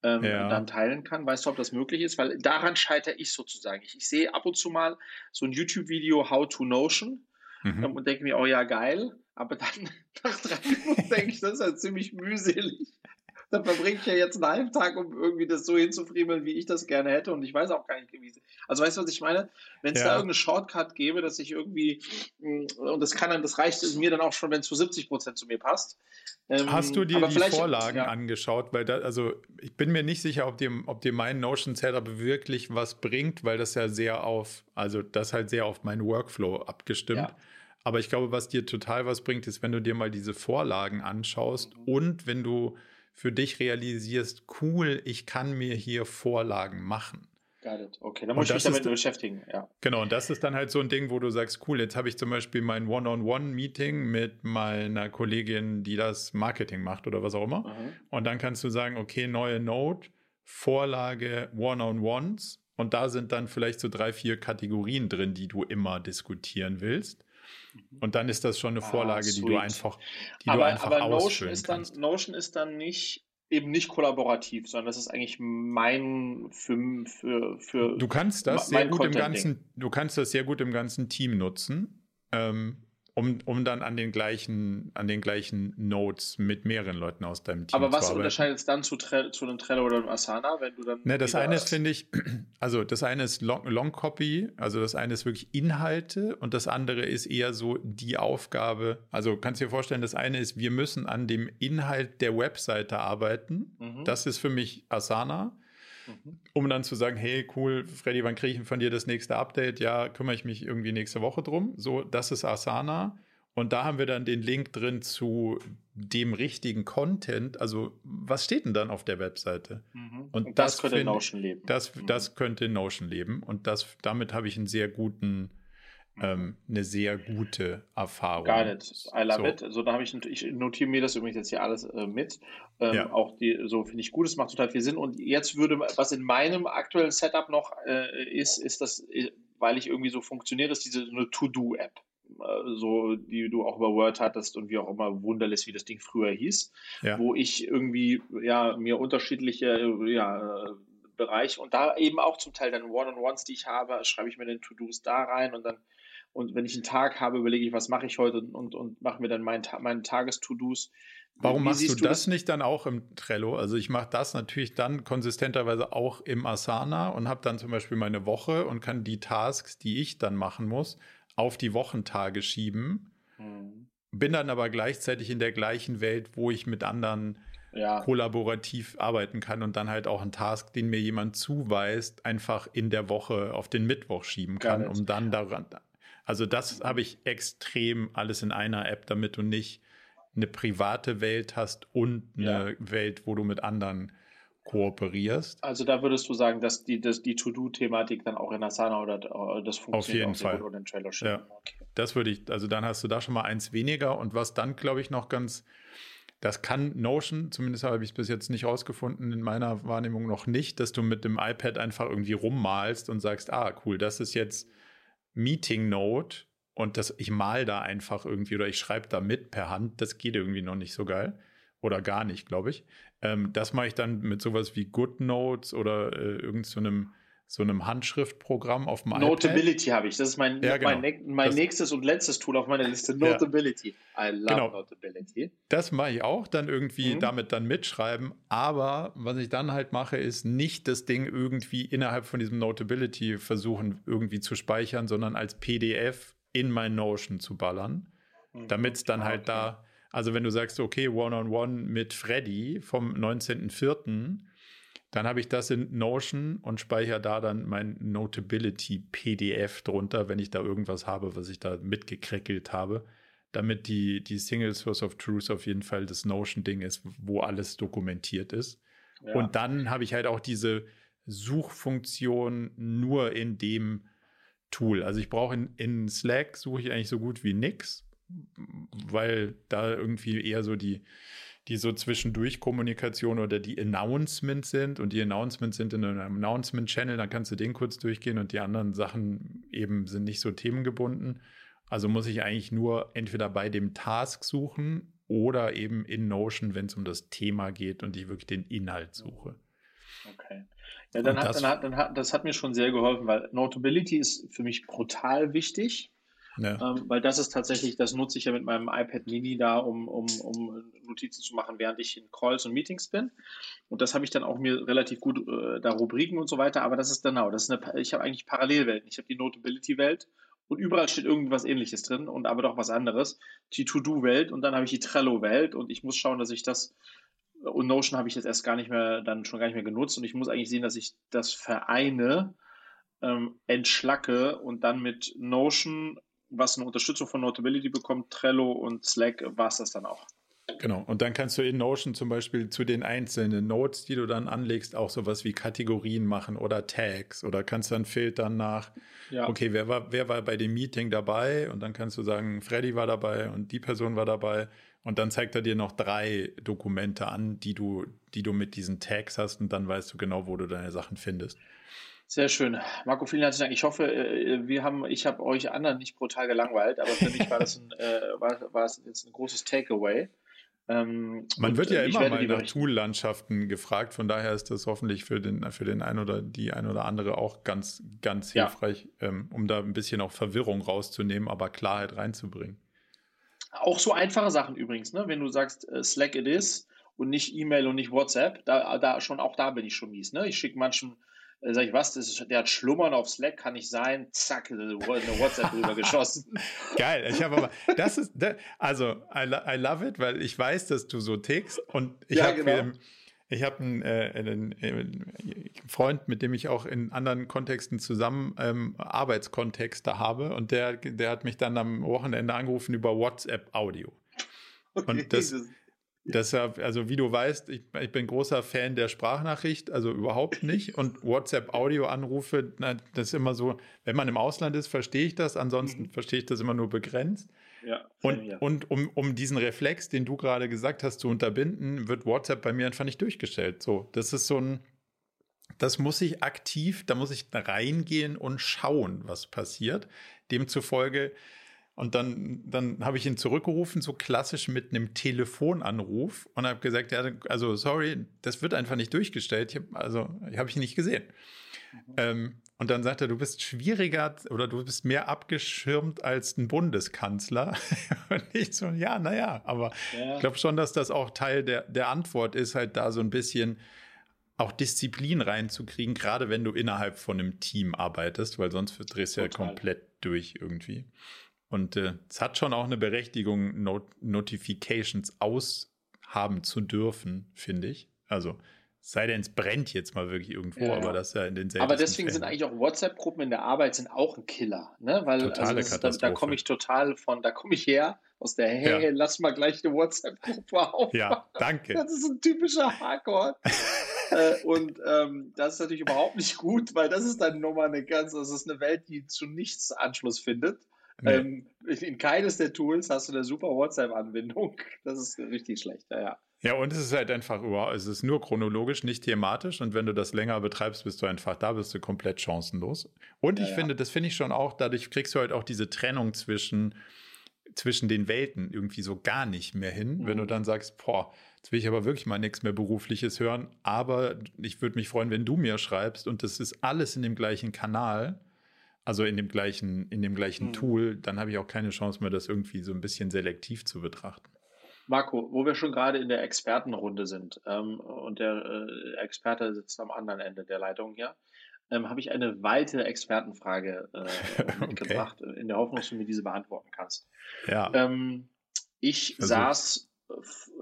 dann teilen kann. Weißt du, ob das möglich ist? Weil daran scheitere ich sozusagen. Ich sehe ab und zu mal so ein YouTube-Video How to Notion und denke mir, oh ja, geil. Aber dann nach 3 Minuten denke ich, das ist ja ziemlich mühselig. Dann verbringe ich ja jetzt einen halben Tag, um irgendwie das so hinzufriemeln, wie ich das gerne hätte. Und ich weiß auch gar nicht, wie. Also weißt du, was ich meine? Wenn es da irgendeine Shortcut gäbe, dass ich irgendwie, und das reicht mir dann auch schon, wenn es zu 70% zu mir passt. Hast du dir die Vorlagen angeschaut? Weil ich bin mir nicht sicher, ob dir mein Notion-Setup wirklich was bringt, weil das ja sehr auf meinen Workflow abgestimmt. Ja. Aber ich glaube, was dir total was bringt, ist, wenn du dir mal diese Vorlagen anschaust und wenn du für dich realisierst, cool, ich kann mir hier Vorlagen machen. Got it. Okay, dann muss ich mich damit beschäftigen. Ja. Genau, und das ist dann halt so ein Ding, wo du sagst, cool, jetzt habe ich zum Beispiel mein One-on-One-Meeting mit meiner Kollegin, die das Marketing macht oder was auch immer. Und dann kannst du sagen, okay, neue Note, Vorlage One-on-Ones. Und da sind dann vielleicht so 3-4 Kategorien drin, die du immer diskutieren willst. Und dann ist das schon eine Vorlage, sweet, die du einfach ausfüllen kannst. Aber Notion ist dann eben nicht kollaborativ, sondern das ist eigentlich für du kannst das sehr gut im ganzen Team nutzen, um dann an den gleichen Notes mit mehreren Leuten aus deinem Team zu arbeiten. Aber was unterscheidet es dann zu einem Trello oder einem Asana, wenn du dann... Das eine ist Long Copy, also das eine ist wirklich Inhalte und das andere ist eher so die Aufgabe, also kannst du dir vorstellen, das eine ist, wir müssen an dem Inhalt der Webseite arbeiten, das ist für mich Asana, um dann zu sagen, hey, cool, Freddy, wann kriege ich von dir das nächste Update? Ja, kümmere ich mich irgendwie nächste Woche drum. So, das ist Asana. Und da haben wir dann den Link drin zu dem richtigen Content. Also, was steht denn dann auf der Webseite? Und das könnte Notion leben. Das könnte Notion leben. Und damit habe ich einen sehr guten... eine sehr gute Erfahrung. Got it. I love it. So, da habe ich notiere mir das übrigens jetzt hier alles mit. Auch so finde ich gut, es macht total viel Sinn. Und jetzt was in meinem aktuellen Setup noch ist das, weil ich irgendwie so funktioniere, ist diese eine To-Do-App. So, die du auch über Word hattest und wie auch immer wunderlich, wie das Ding früher hieß, wo ich irgendwie mir unterschiedliche Bereich und da eben auch zum Teil dann One-on-Ones, die ich habe, schreibe ich mir den To-Dos da rein und wenn ich einen Tag habe, überlege ich, was mache ich heute und mache mir dann meine Tages-To-Dos. Warum machst du das nicht dann auch im Trello? Also ich mache das natürlich dann konsistenterweise auch im Asana und habe dann zum Beispiel meine Woche und kann die Tasks, die ich dann machen muss, auf die Wochentage schieben. Bin dann aber gleichzeitig in der gleichen Welt, wo ich mit anderen kollaborativ arbeiten kann und dann halt auch einen Task, den mir jemand zuweist, einfach in der Woche auf den Mittwoch schieben kann, um dann daran... Also das habe ich extrem alles in einer App, damit du nicht eine private Welt hast und eine Welt, wo du mit anderen kooperierst. Also da würdest du sagen, dass die To-Do-Thematik dann auch in Asana oder das funktioniert auf jeden Fall oder in Trello schieben. Ja. Okay. Das würde ich... Also dann hast du da schon mal eins weniger und was dann, glaube ich, noch ganz... Das kann Notion, zumindest habe ich es bis jetzt nicht rausgefunden, in meiner Wahrnehmung noch nicht, dass du mit dem iPad einfach irgendwie rummalst und sagst, cool, das ist jetzt Meeting Note und ich mal da einfach irgendwie oder ich schreibe da mit per Hand, das geht irgendwie noch nicht so geil oder gar nicht, glaube ich. Das mache ich dann mit sowas wie Good Notes oder irgend so einem Handschriftprogramm auf dem iPad. Notability habe ich. Das ist mein nächstes und letztes Tool auf meiner Liste. Notability. Ja. I love Notability. Das mache ich auch, dann irgendwie damit dann mitschreiben. Aber was ich dann halt mache, ist nicht das Ding irgendwie innerhalb von diesem Notability versuchen irgendwie zu speichern, sondern als PDF in mein Notion zu ballern, damit es dann halt da, also wenn du sagst, okay, One-on-One mit Freddy vom 19.04., dann habe ich das in Notion und speichere da dann mein Notability-PDF drunter, wenn ich da irgendwas habe, was ich da mitgekrickelt habe, damit die Single Source of Truth auf jeden Fall das Notion-Ding ist, wo alles dokumentiert ist. Ja. Und dann habe ich halt auch diese Suchfunktion nur in dem Tool. Also ich brauche in Slack suche ich eigentlich so gut wie nix, weil da irgendwie eher so die so zwischendurch Kommunikation oder die Announcements sind und die Announcements sind in einem Announcement-Channel, dann kannst du den kurz durchgehen und die anderen Sachen eben sind nicht so themengebunden. Also muss ich eigentlich nur entweder bei dem Task suchen oder eben in Notion, wenn es um das Thema geht und ich wirklich den Inhalt suche. Okay. Ja, das hat mir schon sehr geholfen, weil Notability ist für mich brutal wichtig. Ja. Weil das ist tatsächlich, das nutze ich ja mit meinem iPad Mini da, um Notizen zu machen, während ich in Calls und Meetings bin. Und das habe ich dann auch mir relativ gut da Rubriken und so weiter. Aber das ist genau, ich habe eigentlich Parallelwelten. Ich habe die Notability-Welt und überall steht irgendwas Ähnliches drin und aber doch was anderes. Die To-Do-Welt und dann habe ich die Trello-Welt und ich muss schauen, dass ich das. Und Notion habe ich jetzt erst gar nicht mehr genutzt und ich muss eigentlich sehen, dass ich das vereine, entschlacke und dann mit Notion, was eine Unterstützung von Notability bekommt, Trello und Slack, war es das dann auch. Genau, und dann kannst du in Notion zum Beispiel zu den einzelnen Notes, die du dann anlegst, auch sowas wie Kategorien machen oder Tags oder kannst dann filtern nach, okay, wer war bei dem Meeting dabei und dann kannst du sagen, Freddy war dabei und die Person war dabei. Und dann zeigt er dir noch 3 Dokumente an, die du mit diesen Tags hast und dann weißt du genau, wo du deine Sachen findest. Sehr schön. Marco, vielen herzlichen Dank. Ich hoffe, ich habe euch anderen nicht brutal gelangweilt, aber für mich war das jetzt ein großes Takeaway. Man wird ja immer mal nach Tool-Landschaften gefragt, von daher ist das hoffentlich für den einen oder die ein oder andere auch ganz, ganz hilfreich, um da ein bisschen auch Verwirrung rauszunehmen, aber Klarheit reinzubringen. Auch so einfache Sachen übrigens, ne? Wenn du sagst Slack it is und nicht E-Mail und nicht WhatsApp, da bin ich schon mies. Ne? Ich schicke manchen, sag ich, was, der hat Schlummern auf Slack, kann nicht sein, zack, eine WhatsApp drüber geschossen. Geil, ich habe aber, I love it, weil ich weiß, dass du so tickst und ich habe einen Freund, mit dem ich auch in anderen Kontexten zusammen Arbeitskontexte habe und der hat mich dann am Wochenende angerufen über WhatsApp-Audio. Okay, und deshalb, also wie du weißt, ich bin großer Fan der Sprachnachricht, also überhaupt nicht. Und WhatsApp-Audio-Anrufe, das ist immer so, wenn man im Ausland ist, verstehe ich das, ansonsten verstehe ich das immer nur begrenzt. Ja, und um diesen Reflex, den du gerade gesagt hast, zu unterbinden, wird WhatsApp bei mir einfach nicht durchgestellt. So, das ist so ein, das muss ich aktiv, da muss ich reingehen und schauen, was passiert. Demzufolge, und dann habe ich ihn zurückgerufen, so klassisch mit einem Telefonanruf und habe gesagt, ja, also sorry, das wird einfach nicht durchgestellt. Ich habe ihn nicht gesehen. Und dann sagt er, du bist schwieriger oder du bist mehr abgeschirmt als ein Bundeskanzler. Und ich so, ich glaube schon, dass das auch Teil der Antwort ist, halt da so ein bisschen auch Disziplin reinzukriegen, gerade wenn du innerhalb von einem Team arbeitest, weil sonst drehst du ja komplett durch irgendwie. Und es hat schon auch eine Berechtigung, Notifications aushaben zu dürfen, finde ich. Also sei denn, es brennt jetzt mal wirklich irgendwo, aber das ist ja in den seltensten. Aber deswegen Fällen. Sind eigentlich auch WhatsApp-Gruppen in der Arbeit sind auch ein Killer, ne? Weil da komme ich total von, da komme ich her aus der lass mal gleich eine WhatsApp-Gruppe auf. Ja, danke. Das ist ein typischer Hardcore. Das ist natürlich überhaupt nicht gut, weil das ist dann nochmal das ist eine Welt, die zu nichts Anschluss findet. Nee. In keines der Tools hast du eine super WhatsApp-Anbindung. Das ist richtig schlecht, ja. Ja, und es ist halt einfach, es ist nur chronologisch, nicht thematisch. Und wenn du das länger betreibst, bist du komplett chancenlos. Und ich finde, das finde ich schon auch, dadurch kriegst du halt auch diese Trennung zwischen zwischen den Welten irgendwie so gar nicht mehr hin, wenn du dann sagst, boah, jetzt will ich aber wirklich mal nichts mehr Berufliches hören, aber ich würde mich freuen, wenn du mir schreibst und das ist alles in dem gleichen Kanal, also in dem gleichen Tool, dann habe ich auch keine Chance mehr, das irgendwie so ein bisschen selektiv zu betrachten. Marco, wo wir schon gerade in der Expertenrunde sind und der Experte sitzt am anderen Ende der Leitung hier, habe ich eine weite Expertenfrage mitgebracht, in der Hoffnung, dass du mir diese beantworten kannst. Ja. Ich saß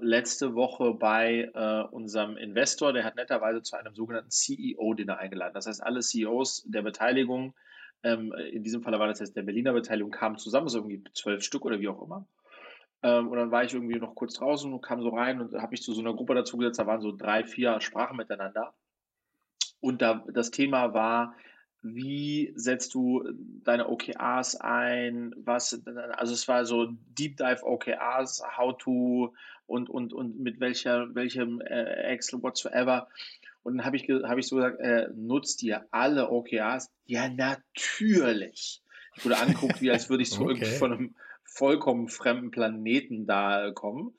letzte Woche bei unserem Investor, der hat netterweise zu einem sogenannten CEO, den er eingeladen. Das heißt, alle CEOs der Beteiligung, in diesem Fall war das jetzt der Berliner Beteiligung, kamen zusammen, so irgendwie 12 Stück oder wie auch immer. Und dann war ich irgendwie noch kurz draußen und kam so rein und habe mich zu so einer Gruppe dazu gesetzt, da waren so 3, 4 Sprachen miteinander. Und da das Thema war, wie setzt du deine OKRs ein? Was, also es war so Deep Dive OKRs, How to und mit welchem Excel whatsoever. Und dann habe ich so gesagt, nutzt ihr alle OKRs? Ja, natürlich. Ich wurde angeguckt, wie als würde ich so irgendwie von einem vollkommen fremden Planeten da kommen.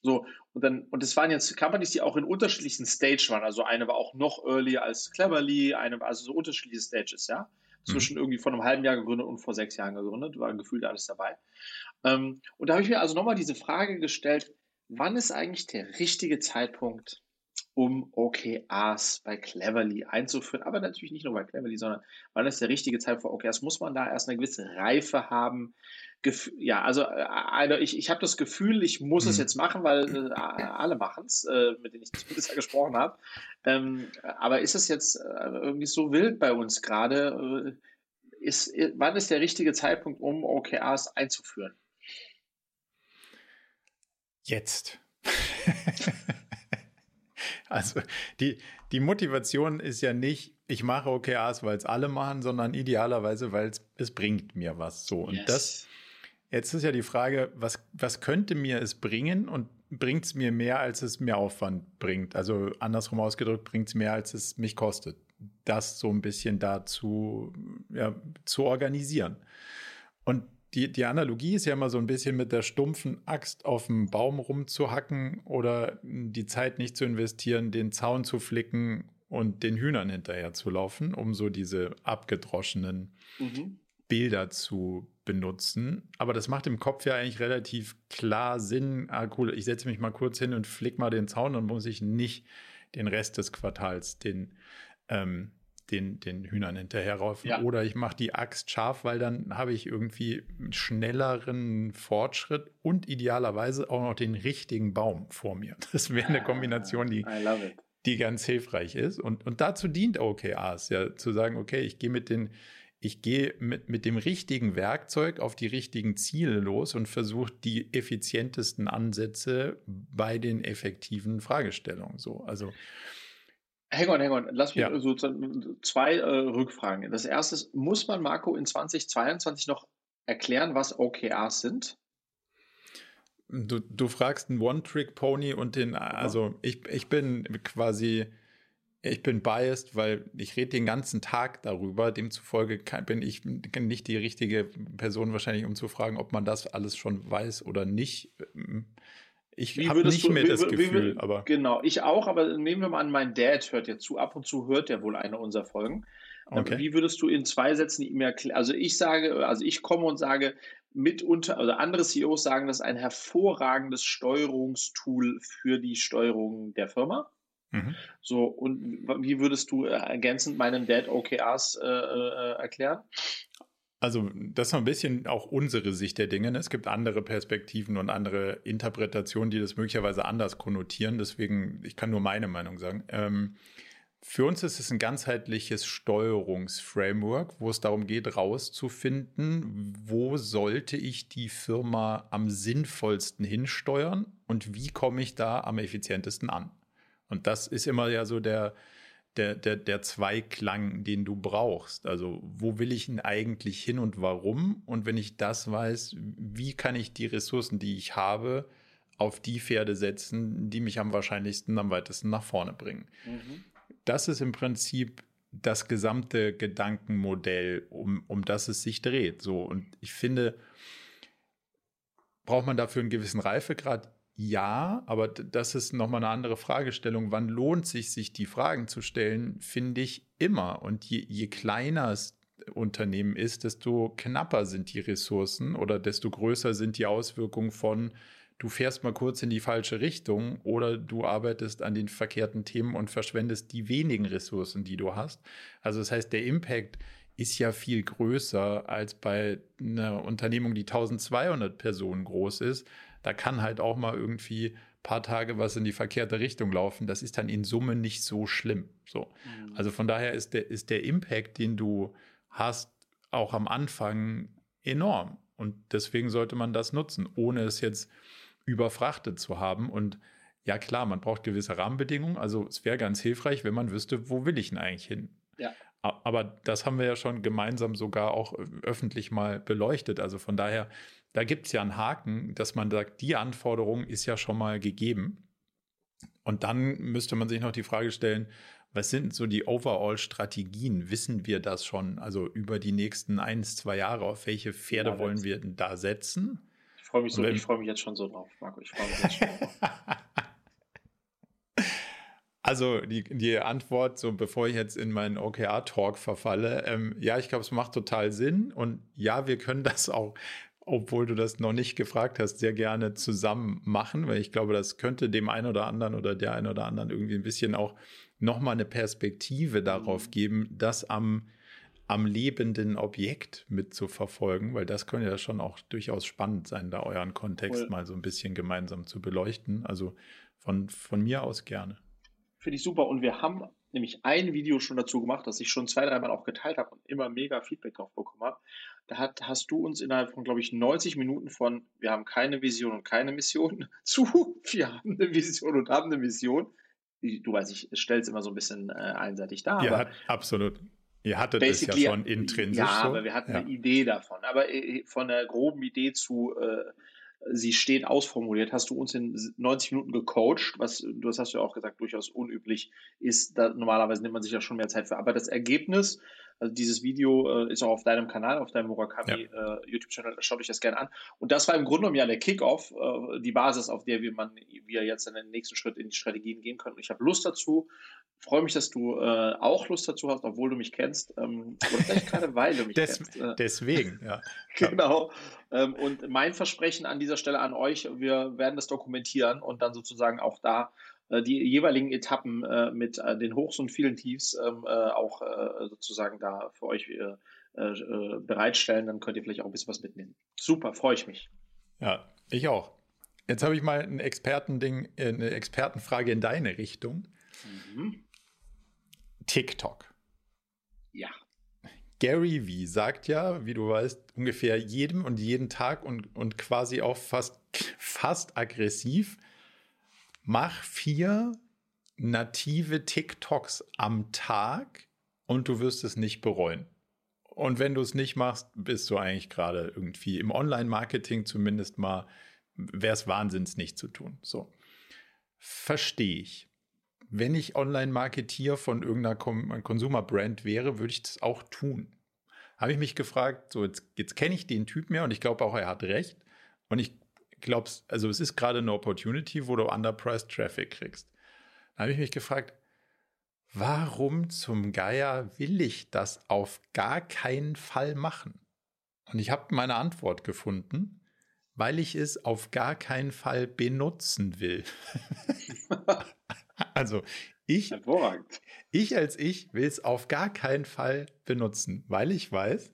So, und es waren jetzt Companies, die auch in unterschiedlichen Stages waren. Also eine war auch noch earlier als Cleverly, eine war also so unterschiedliche Stages, ja. Zwischen irgendwie vor einem halben Jahr gegründet und vor 6 Jahren gegründet, war gefühlt alles dabei. Und da habe ich mir also nochmal diese Frage gestellt, wann ist eigentlich der richtige Zeitpunkt, um OKRs bei Cleverly einzuführen? Aber natürlich nicht nur bei Cleverly, sondern wann ist der richtige Zeitpunkt für OKRs? Muss man da erst eine gewisse Reife haben? Ich habe das Gefühl, ich muss es jetzt machen, weil alle machen es, mit denen ich bisher gesprochen habe. Aber ist es jetzt irgendwie so wild bei uns gerade? Wann ist der richtige Zeitpunkt, um OKRs einzuführen? Jetzt. Also die Motivation ist ja nicht, ich mache OKRs, weil es alle machen, sondern idealerweise, weil es bringt mir was. So. Und jetzt ist ja die Frage, was könnte mir es bringen und bringt es mir mehr, als es mir Aufwand bringt? Also andersrum ausgedrückt, bringt es mehr, als es mich kostet. Das so ein bisschen dazu zu organisieren. Und die Analogie ist ja immer so ein bisschen mit der stumpfen Axt auf dem Baum rumzuhacken oder die Zeit nicht zu investieren, den Zaun zu flicken und den Hühnern hinterher zu laufen, um so diese abgedroschenen Bilder zu benutzen. Aber das macht im Kopf ja eigentlich relativ klar Sinn. Ah, cool, ich setze mich mal kurz hin und flick mal den Zaun, dann muss ich nicht den Rest des Quartals den Hühnern hinterherraufen. Ja. Oder ich mache die Axt scharf, weil dann habe ich irgendwie einen schnelleren Fortschritt und idealerweise auch noch den richtigen Baum vor mir. Das wäre eine Kombination, die ganz hilfreich ist. Und dazu dient OKRs, ja, zu sagen, okay, ich gehe mit dem richtigen Werkzeug auf die richtigen Ziele los und versuche die effizientesten Ansätze bei den effektiven Fragestellungen. So, also Hang on. Lass mich sozusagen 2 Rückfragen. Das erste ist, muss man, Marco, in 2022 noch erklären, was OKRs sind? Du fragst einen One-Trick-Pony und ich bin biased, weil ich rede den ganzen Tag darüber. Demzufolge bin ich nicht die richtige Person wahrscheinlich, um zu fragen, ob man das alles schon weiß oder nicht. Ich habe nicht mehr das Gefühl, aber... Genau, ich auch, aber nehmen wir mal an, mein Dad hört jetzt zu. Ab und zu hört er wohl eine unserer Folgen. Okay. Wie würdest du in 2 Sätzen ihm erklären? Also ich komme und sage, andere CEOs sagen, das ist ein hervorragendes Steuerungstool für die Steuerung der Firma. Mhm. So, und wie würdest du ergänzend meinem Dad OKRs erklären? Also das ist ein bisschen auch unsere Sicht der Dinge. Es gibt andere Perspektiven und andere Interpretationen, die das möglicherweise anders konnotieren. Deswegen, ich kann nur meine Meinung sagen. Für uns ist es ein ganzheitliches Steuerungsframework, wo es darum geht, rauszufinden, wo sollte ich die Firma am sinnvollsten hinsteuern und wie komme ich da am effizientesten an. Und das ist immer ja so der Zweiklang, den du brauchst. Also wo will ich denn eigentlich hin und warum? Und wenn ich das weiß, wie kann ich die Ressourcen, die ich habe, auf die Pferde setzen, die mich am wahrscheinlichsten, am weitesten nach vorne bringen? Mhm. Das ist im Prinzip das gesamte Gedankenmodell, um das es sich dreht. So, und ich finde, Braucht man dafür einen gewissen Reifegrad? Ja, aber das ist nochmal eine andere Fragestellung. Wann lohnt sich die Fragen zu stellen, finde ich immer. Und je kleiner das Unternehmen ist, desto knapper sind die Ressourcen oder desto größer sind die Auswirkungen von, du fährst mal kurz in die falsche Richtung oder du arbeitest an den verkehrten Themen und verschwendest die wenigen Ressourcen, die du hast. Also das heißt, der Impact ist ja viel größer als bei einer Unternehmung, die 1200 Personen groß ist. Da kann halt auch mal irgendwie ein paar Tage was in die verkehrte Richtung laufen. Das ist dann in Summe nicht so schlimm. So. Also von daher ist der Impact, den du hast, auch am Anfang enorm. Und deswegen sollte man das nutzen, ohne es jetzt überfrachtet zu haben. Und ja klar, man braucht gewisse Rahmenbedingungen. Also es wäre ganz hilfreich, wenn man wüsste, wo will ich denn eigentlich hin? Ja. Aber das haben wir ja schon gemeinsam sogar auch öffentlich mal beleuchtet. Also von daher, da gibt es ja einen Haken, dass man sagt, die Anforderung ist ja schon mal gegeben. Und dann müsste man sich noch die Frage stellen, was sind so die Overall-Strategien? Wissen wir das schon? Also über die nächsten 1-2 Jahre, auf welche Pferde wollen wir denn da setzen? Ich freue mich jetzt schon so drauf, Marco. Ich freue mich jetzt schon drauf. Also die Antwort, so bevor ich jetzt in meinen OKR-Talk verfalle, ja, ich glaube, es macht total Sinn und ja, wir können das auch, obwohl du das noch nicht gefragt hast, sehr gerne zusammen machen, weil ich glaube, das könnte dem einen oder anderen oder der einen oder anderen irgendwie ein bisschen auch nochmal eine Perspektive darauf geben, das am lebenden Objekt mitzuverfolgen, weil das könnte ja schon auch durchaus spannend sein, da euren Kontext mal so ein bisschen gemeinsam zu beleuchten. Also von mir aus gerne. Finde ich super und wir haben nämlich ein Video schon dazu gemacht, das ich schon 2-3 Mal auch geteilt habe und immer mega Feedback drauf bekommen habe. Hast du uns innerhalb von, glaube ich, 90 Minuten von wir haben keine Vision und keine Mission zu wir haben eine Vision und haben eine Mission. Du weißt, ich stelle es immer so ein bisschen einseitig dar. Ja, absolut. Ihr hattet es ja schon intrinsisch. Ja, aber wir hatten eine Idee davon. Aber von der groben Idee zu... sie steht ausformuliert, hast du uns in 90 Minuten gecoacht, was, das hast du ja auch gesagt, durchaus unüblich ist. Da, normalerweise nimmt man sich ja schon mehr Zeit für. Aber das Ergebnis, also dieses Video ist auch auf deinem Kanal, auf deinem Murakami YouTube-Channel, schaut euch das gerne an. Und das war im Grunde genommen ja der Kickoff, die Basis, auf der wir jetzt in den nächsten Schritt in die Strategien gehen können. Und ich habe Lust dazu, freue mich, dass du auch Lust dazu hast, obwohl du mich kennst. Oder vielleicht gerade, weil du mich kennst. Deswegen, ja. Genau. Und mein Versprechen an dieser Stelle an euch, wir werden das dokumentieren und dann sozusagen auch da die jeweiligen Etappen mit den Hochs und vielen Tiefs auch sozusagen da für euch bereitstellen. Dann könnt ihr vielleicht auch ein bisschen was mitnehmen. Super, freue ich mich. Ja, ich auch. Jetzt habe ich mal ein Expertending, eine Expertenfrage in deine Richtung. Mhm. TikTok. Ja. Gary V sagt ja, wie du weißt, ungefähr jedem und jeden Tag und quasi auch fast aggressiv, mach 4 native TikToks am Tag und du wirst es nicht bereuen. Und wenn du es nicht machst, bist du eigentlich gerade irgendwie im Online-Marketing zumindest mal, wäre es Wahnsinns nicht zu tun. So, verstehe ich. Wenn ich Online-Marketier von irgendeiner Consumer-Brand wäre, würde ich das auch tun. Habe ich mich gefragt, so jetzt kenne ich den Typ mehr und ich glaube auch, er hat recht. Und ich glaube, also es ist gerade eine Opportunity, wo du underpriced Traffic kriegst. Da habe ich mich gefragt, warum zum Geier will ich das auf gar keinen Fall machen? Und ich habe meine Antwort gefunden, weil ich es auf gar keinen Fall benutzen will. Also ich will es auf gar keinen Fall benutzen, weil ich weiß,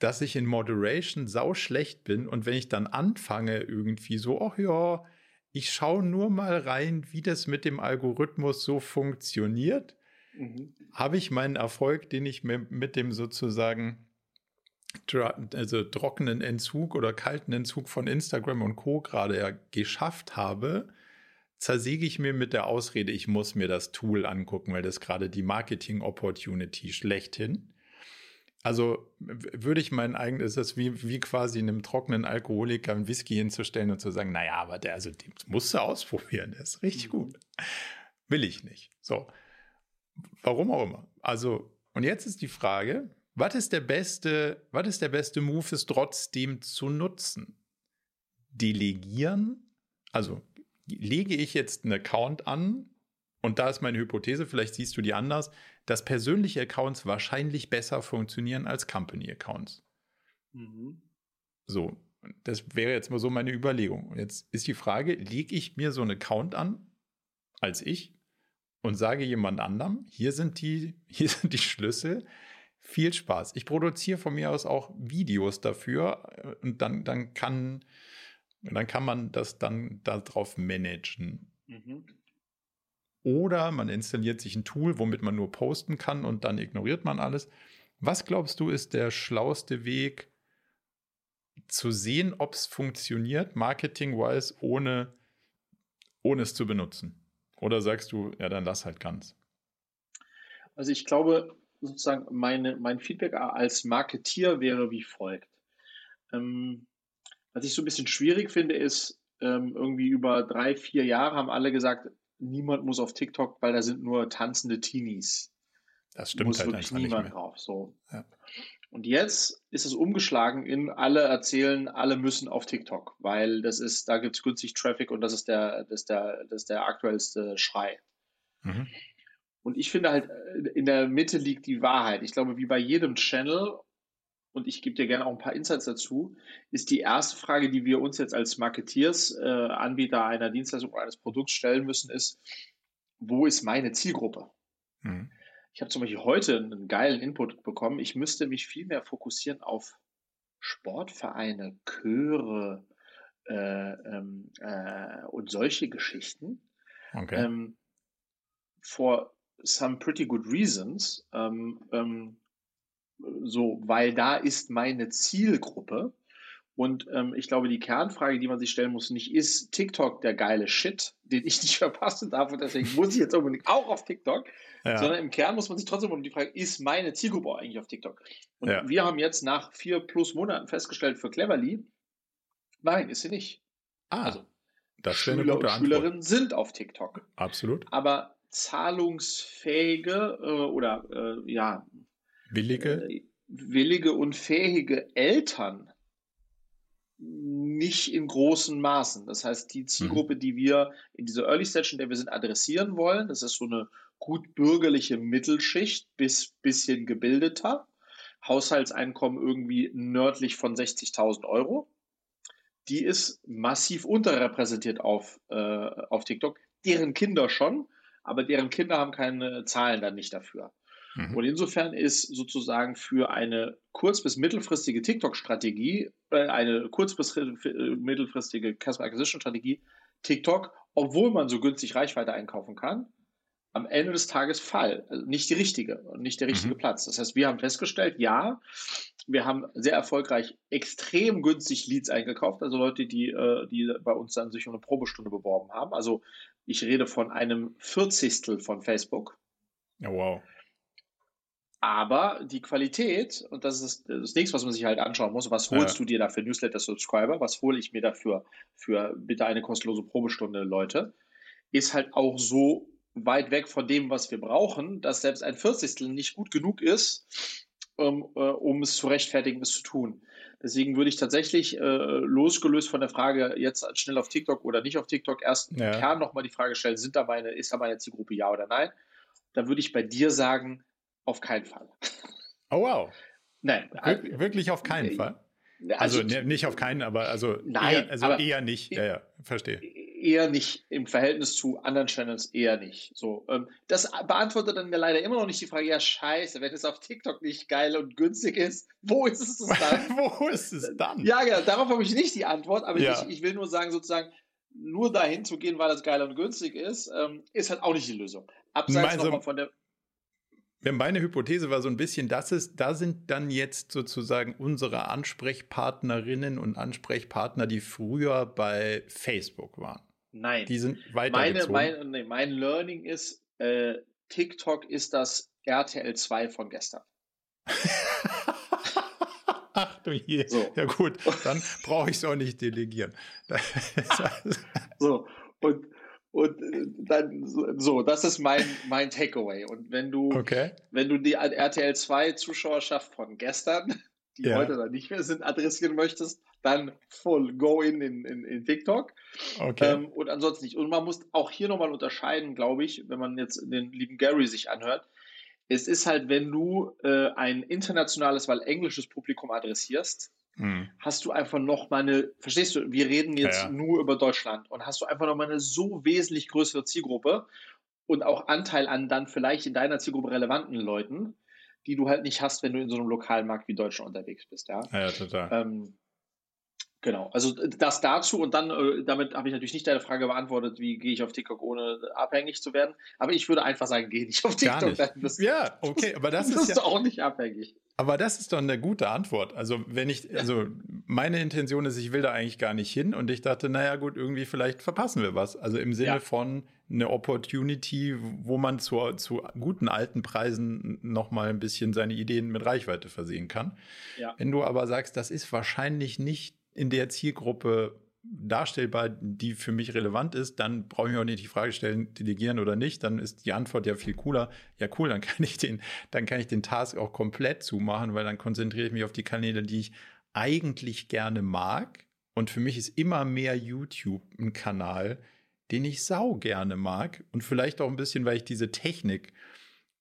dass ich in Moderation sauschlecht bin und wenn ich dann anfange irgendwie so, ach ja, ich schaue nur mal rein, wie das mit dem Algorithmus so funktioniert, habe ich meinen Erfolg, den ich mir mit dem sozusagen trockenen Entzug oder kalten Entzug von Instagram und Co. gerade ja geschafft habe, zersäge ich mir mit der Ausrede, ich muss mir das Tool angucken, weil das gerade die Marketing-Opportunity schlechthin. Also würde ich meinen eigenen, ist das wie quasi einem trockenen Alkoholiker einen Whisky hinzustellen und zu sagen, naja, aber der, also den musst du ausprobieren, der ist richtig gut. Will ich nicht. So, warum auch immer. Also, und jetzt ist die Frage, was ist der beste Move, es trotzdem zu nutzen? delegieren? Also lege ich jetzt einen Account an, und da ist meine Hypothese, vielleicht siehst du die anders, dass persönliche Accounts wahrscheinlich besser funktionieren als Company-Accounts. Mhm. So, das wäre jetzt mal so meine Überlegung. Jetzt ist die Frage, lege ich mir so einen Account an, als ich, und sage jemand anderem, hier sind die Schlüssel, viel Spaß. Ich produziere von mir aus auch Videos dafür und dann kann man das dann darauf managen. Mhm. Oder man installiert sich ein Tool, womit man nur posten kann und dann ignoriert man alles. Was glaubst du, ist der schlauste Weg, zu sehen, ob es funktioniert, marketing-wise, ohne es zu benutzen? Oder sagst du, ja, dann lass halt ganz? Also ich glaube, sozusagen mein Feedback als Marketeer wäre wie folgt. Was ich so ein bisschen schwierig finde, ist, irgendwie über 3-4 Jahre haben alle gesagt, niemand muss auf TikTok, weil da sind nur tanzende Teenies. Das stimmt halt einfach nicht mehr. Muss wirklich niemand drauf. So. Ja. Und jetzt ist es umgeschlagen in alle erzählen, alle müssen auf TikTok, weil da gibt es günstig Traffic und das ist der aktuellste Schrei. Mhm. Und ich finde halt, in der Mitte liegt die Wahrheit. Ich glaube, wie bei jedem Channel, und ich gebe dir gerne auch ein paar Insights dazu, ist die erste Frage, die wir uns jetzt als Marketeers, Anbieter einer Dienstleistung oder eines Produkts stellen müssen, ist, wo ist meine Zielgruppe? Mhm. Ich habe zum Beispiel heute einen geilen Input bekommen. Ich müsste mich viel mehr fokussieren auf Sportvereine, Chöre und solche Geschichten. Okay. For some pretty good reasons. Weil da ist meine Zielgruppe. Und ich glaube, die Kernfrage, die man sich stellen muss, nicht ist TikTok der geile Shit, den ich nicht verpassen darf und deswegen muss ich jetzt unbedingt auch auf TikTok, ja. Sondern im Kern muss man sich trotzdem um die Frage, ist meine Zielgruppe eigentlich auf TikTok? Und ja. Wir haben jetzt nach 4+ Monaten festgestellt für Cleverly, nein, ist sie nicht. Also, das Schüler eine gute und Schülerinnen sind auf TikTok. Absolut. Aber zahlungsfähige willige und fähige Eltern nicht in großen Maßen. Das heißt, die Zielgruppe, die wir in dieser Early Stage, in der wir sind, adressieren wollen, das ist so eine gut bürgerliche Mittelschicht, bis bisschen gebildeter, Haushaltseinkommen irgendwie nördlich von 60.000 Euro, die ist massiv unterrepräsentiert auf TikTok, deren Kinder schon, aber deren Kinder haben keine Zahlen dann nicht dafür. Mhm. Und insofern ist sozusagen für eine kurz- bis mittelfristige TikTok-Strategie, eine kurz- bis mittelfristige Customer Acquisition-Strategie TikTok, obwohl man so günstig Reichweite einkaufen kann, am Ende des Tages also nicht die richtige und nicht der richtige Platz. Das heißt, wir haben festgestellt, ja, wir haben sehr erfolgreich extrem günstig Leads eingekauft, also Leute, die bei uns dann sich um eine Probestunde beworben haben. Also ich rede von einem 40stel von Facebook. Oh, wow. Aber die Qualität, und das ist das Nächste, was man sich halt anschauen muss, was holst du dir da für Newsletter-Subscriber, was hole ich mir dafür für bitte eine kostenlose Probestunde, Leute, ist halt auch so weit weg von dem, was wir brauchen, dass selbst ein 40stel nicht gut genug ist, um es zu rechtfertigen, es zu tun. Deswegen würde ich tatsächlich, losgelöst von der Frage, jetzt schnell auf TikTok oder nicht auf TikTok, erst im Kern nochmal die Frage stellen, ist da meine Zielgruppe ja oder nein? Da würde ich bei dir sagen, auf keinen Fall. Oh wow. Nein. Wirklich auf keinen Fall? Also nicht auf keinen, aber also, nein, eher nicht. Ja, verstehe. Eher nicht. Im Verhältnis zu anderen Channels eher nicht. So, das beantwortet dann mir leider immer noch nicht die Frage, ja scheiße, wenn es auf TikTok nicht geil und günstig ist, wo ist es dann? Wo ist es dann? Ja, genau, darauf habe ich nicht die Antwort, aber ich will nur sagen, sozusagen, nur dahin zu gehen, weil das geil und günstig ist, ist halt auch nicht die Lösung. Abseits nochmal von der... Meine Hypothese war so ein bisschen, da sind dann jetzt sozusagen unsere Ansprechpartnerinnen und Ansprechpartner, die früher bei Facebook waren. Nein. Die sind weitergezogen. Mein Learning ist, TikTok ist das RTL 2 von gestern. Ach du je. So. Ja gut, dann brauche ich es auch nicht delegieren. So, und dann so, das ist mein Takeaway. Und wenn du die RTL 2 Zuschauerschaft von gestern, die heute da nicht mehr sind, adressieren möchtest, dann voll go in TikTok. Okay. Und ansonsten nicht. Und man muss auch hier nochmal unterscheiden, glaube ich, wenn man jetzt den lieben Gary sich anhört. Es ist halt, wenn du ein internationales, weil englisches Publikum adressierst, hast du einfach nochmal eine, verstehst du, wir reden jetzt nur über Deutschland und hast du einfach nochmal eine so wesentlich größere Zielgruppe und auch Anteil an dann vielleicht in deiner Zielgruppe relevanten Leuten, die du halt nicht hast, wenn du in so einem lokalen Markt wie Deutschland unterwegs bist. Ja, total. Genau, also das dazu und dann, damit habe ich natürlich nicht deine Frage beantwortet, wie gehe ich auf TikTok, ohne abhängig zu werden, aber ich würde einfach sagen, geh nicht auf TikTok. Gar nicht. Dann bist, ja, okay, aber das ist ja auch nicht abhängig. Aber das ist doch eine gute Antwort. Also wenn ich, meine Intention ist, ich will da eigentlich gar nicht hin und ich dachte, naja gut, irgendwie vielleicht verpassen wir was. Also im Sinne von eine Opportunity, wo man zu guten alten Preisen nochmal ein bisschen seine Ideen mit Reichweite versehen kann. Ja. Wenn du aber sagst, das ist wahrscheinlich nicht in der Zielgruppe darstellbar, die für mich relevant ist, dann brauche ich mir auch nicht die Frage stellen, delegieren oder nicht, dann ist die Antwort ja viel cooler. Ja cool, dann kann ich den Task auch komplett zumachen, weil dann konzentriere ich mich auf die Kanäle, die ich eigentlich gerne mag. Und für mich ist immer mehr YouTube ein Kanal, den ich sau gerne mag und vielleicht auch ein bisschen, weil ich diese Technik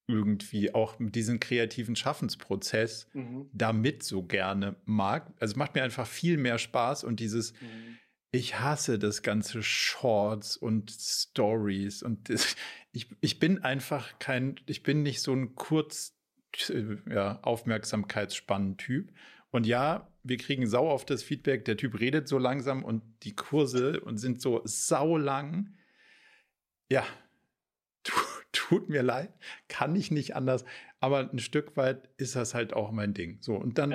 irgendwie auch mit diesem kreativen Schaffensprozess damit so gerne mag. Also es macht mir einfach viel mehr Spaß und dieses, ich hasse das ganze Shorts und Stories und das, ich bin einfach nicht so ein Aufmerksamkeitsspannen-Typ. Und ja, wir kriegen sau oft das Feedback, der Typ redet so langsam und die Kurse und sind so saulang. Ja, tut mir leid, kann ich nicht anders, aber ein Stück weit ist das halt auch mein Ding. So, und dann,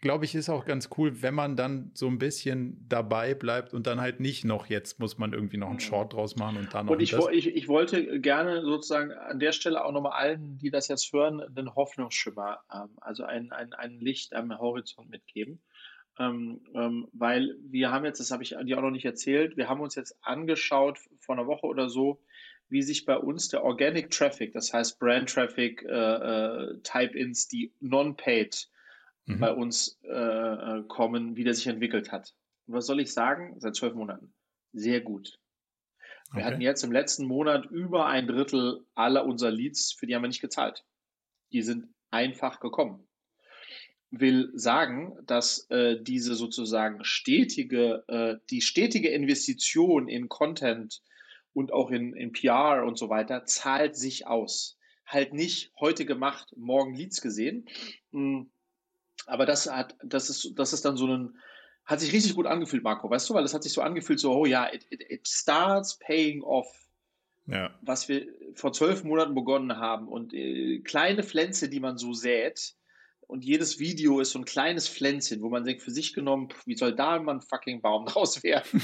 glaube ich, ist auch ganz cool, wenn man dann so ein bisschen dabei bleibt und dann halt nicht noch, jetzt muss man irgendwie noch einen Short draus machen und dann noch. Und ich wollte gerne sozusagen an der Stelle auch nochmal allen, die das jetzt hören, einen Hoffnungsschimmer, also ein Licht am Horizont mitgeben. Weil wir haben jetzt, das habe ich dir auch noch nicht erzählt, wir haben uns jetzt angeschaut vor einer Woche oder so, wie sich bei uns der Organic Traffic, das heißt Brand Traffic, Type-Ins, die non-paid bei uns kommen, wie der sich entwickelt hat. Und was soll ich sagen? Seit 12 Monaten. Sehr gut. Wir hatten jetzt im letzten Monat über 1/3 aller unserer Leads, für die haben wir nicht gezahlt. Die sind einfach gekommen. Will sagen, dass diese sozusagen die stetige Investition in Content und auch in PR und so weiter, zahlt sich aus. Halt nicht heute gemacht, morgen Leads gesehen. Aber hat sich richtig gut angefühlt, Marco, weißt du, weil das hat sich so angefühlt, so, oh ja, it starts paying off. Ja. Was wir vor 12 Monaten begonnen haben und kleine Pflänze, die man so sät, und jedes Video ist so ein kleines Pflänzchen, wo man denkt, für sich genommen, wie soll da mal ein fucking Baum draus werden?